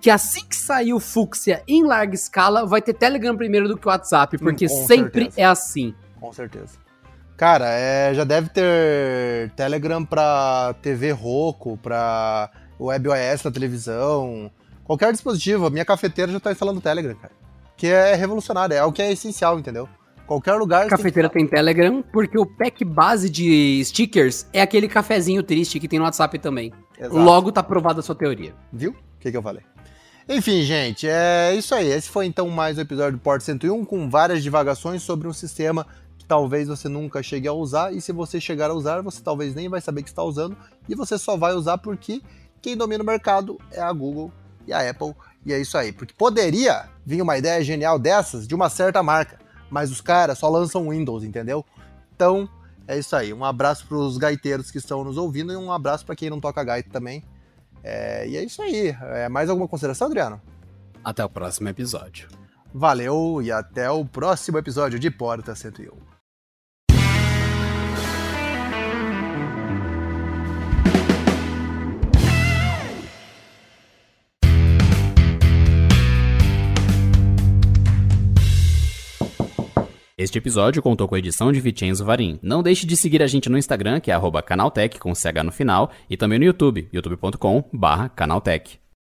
que assim que sair o Fuchsia em larga escala, vai ter Telegram primeiro do que o WhatsApp, porque sempre é assim. Com certeza. Cara, já deve ter Telegram pra TV Roku, pra WebOS na televisão, qualquer dispositivo. A minha cafeteira já tá instalando Telegram, cara. Que é revolucionário, é o que é essencial, entendeu? Qualquer lugar... A cafeteira tem Telegram, porque o pack base de stickers é aquele cafezinho triste que tem no WhatsApp também. Exato. Logo tá provada a sua teoria. Viu? O que eu falei? Enfim, gente, é isso aí. Esse foi então mais um episódio do Porta 101 com várias divagações sobre um sistema que talvez você nunca chegue a usar, e se você chegar a usar, você talvez nem vai saber que está usando, e você só vai usar porque quem domina o mercado é a Google e a Apple, e é isso aí. Porque poderia vir uma ideia genial dessas de uma certa marca, mas os caras só lançam Windows, entendeu? Então, é isso aí. Um abraço para os gaiteiros que estão nos ouvindo e um abraço para quem não toca gaita também. E é isso aí. Mais alguma consideração, Adriano? Até o próximo episódio. Valeu e até o próximo episódio de Porta 101. Este episódio contou com a edição de Vicenzo Varim. Não deixe de seguir a gente no Instagram, que é @canaltech com CH no final, e também no YouTube, youtube.com/canaltech.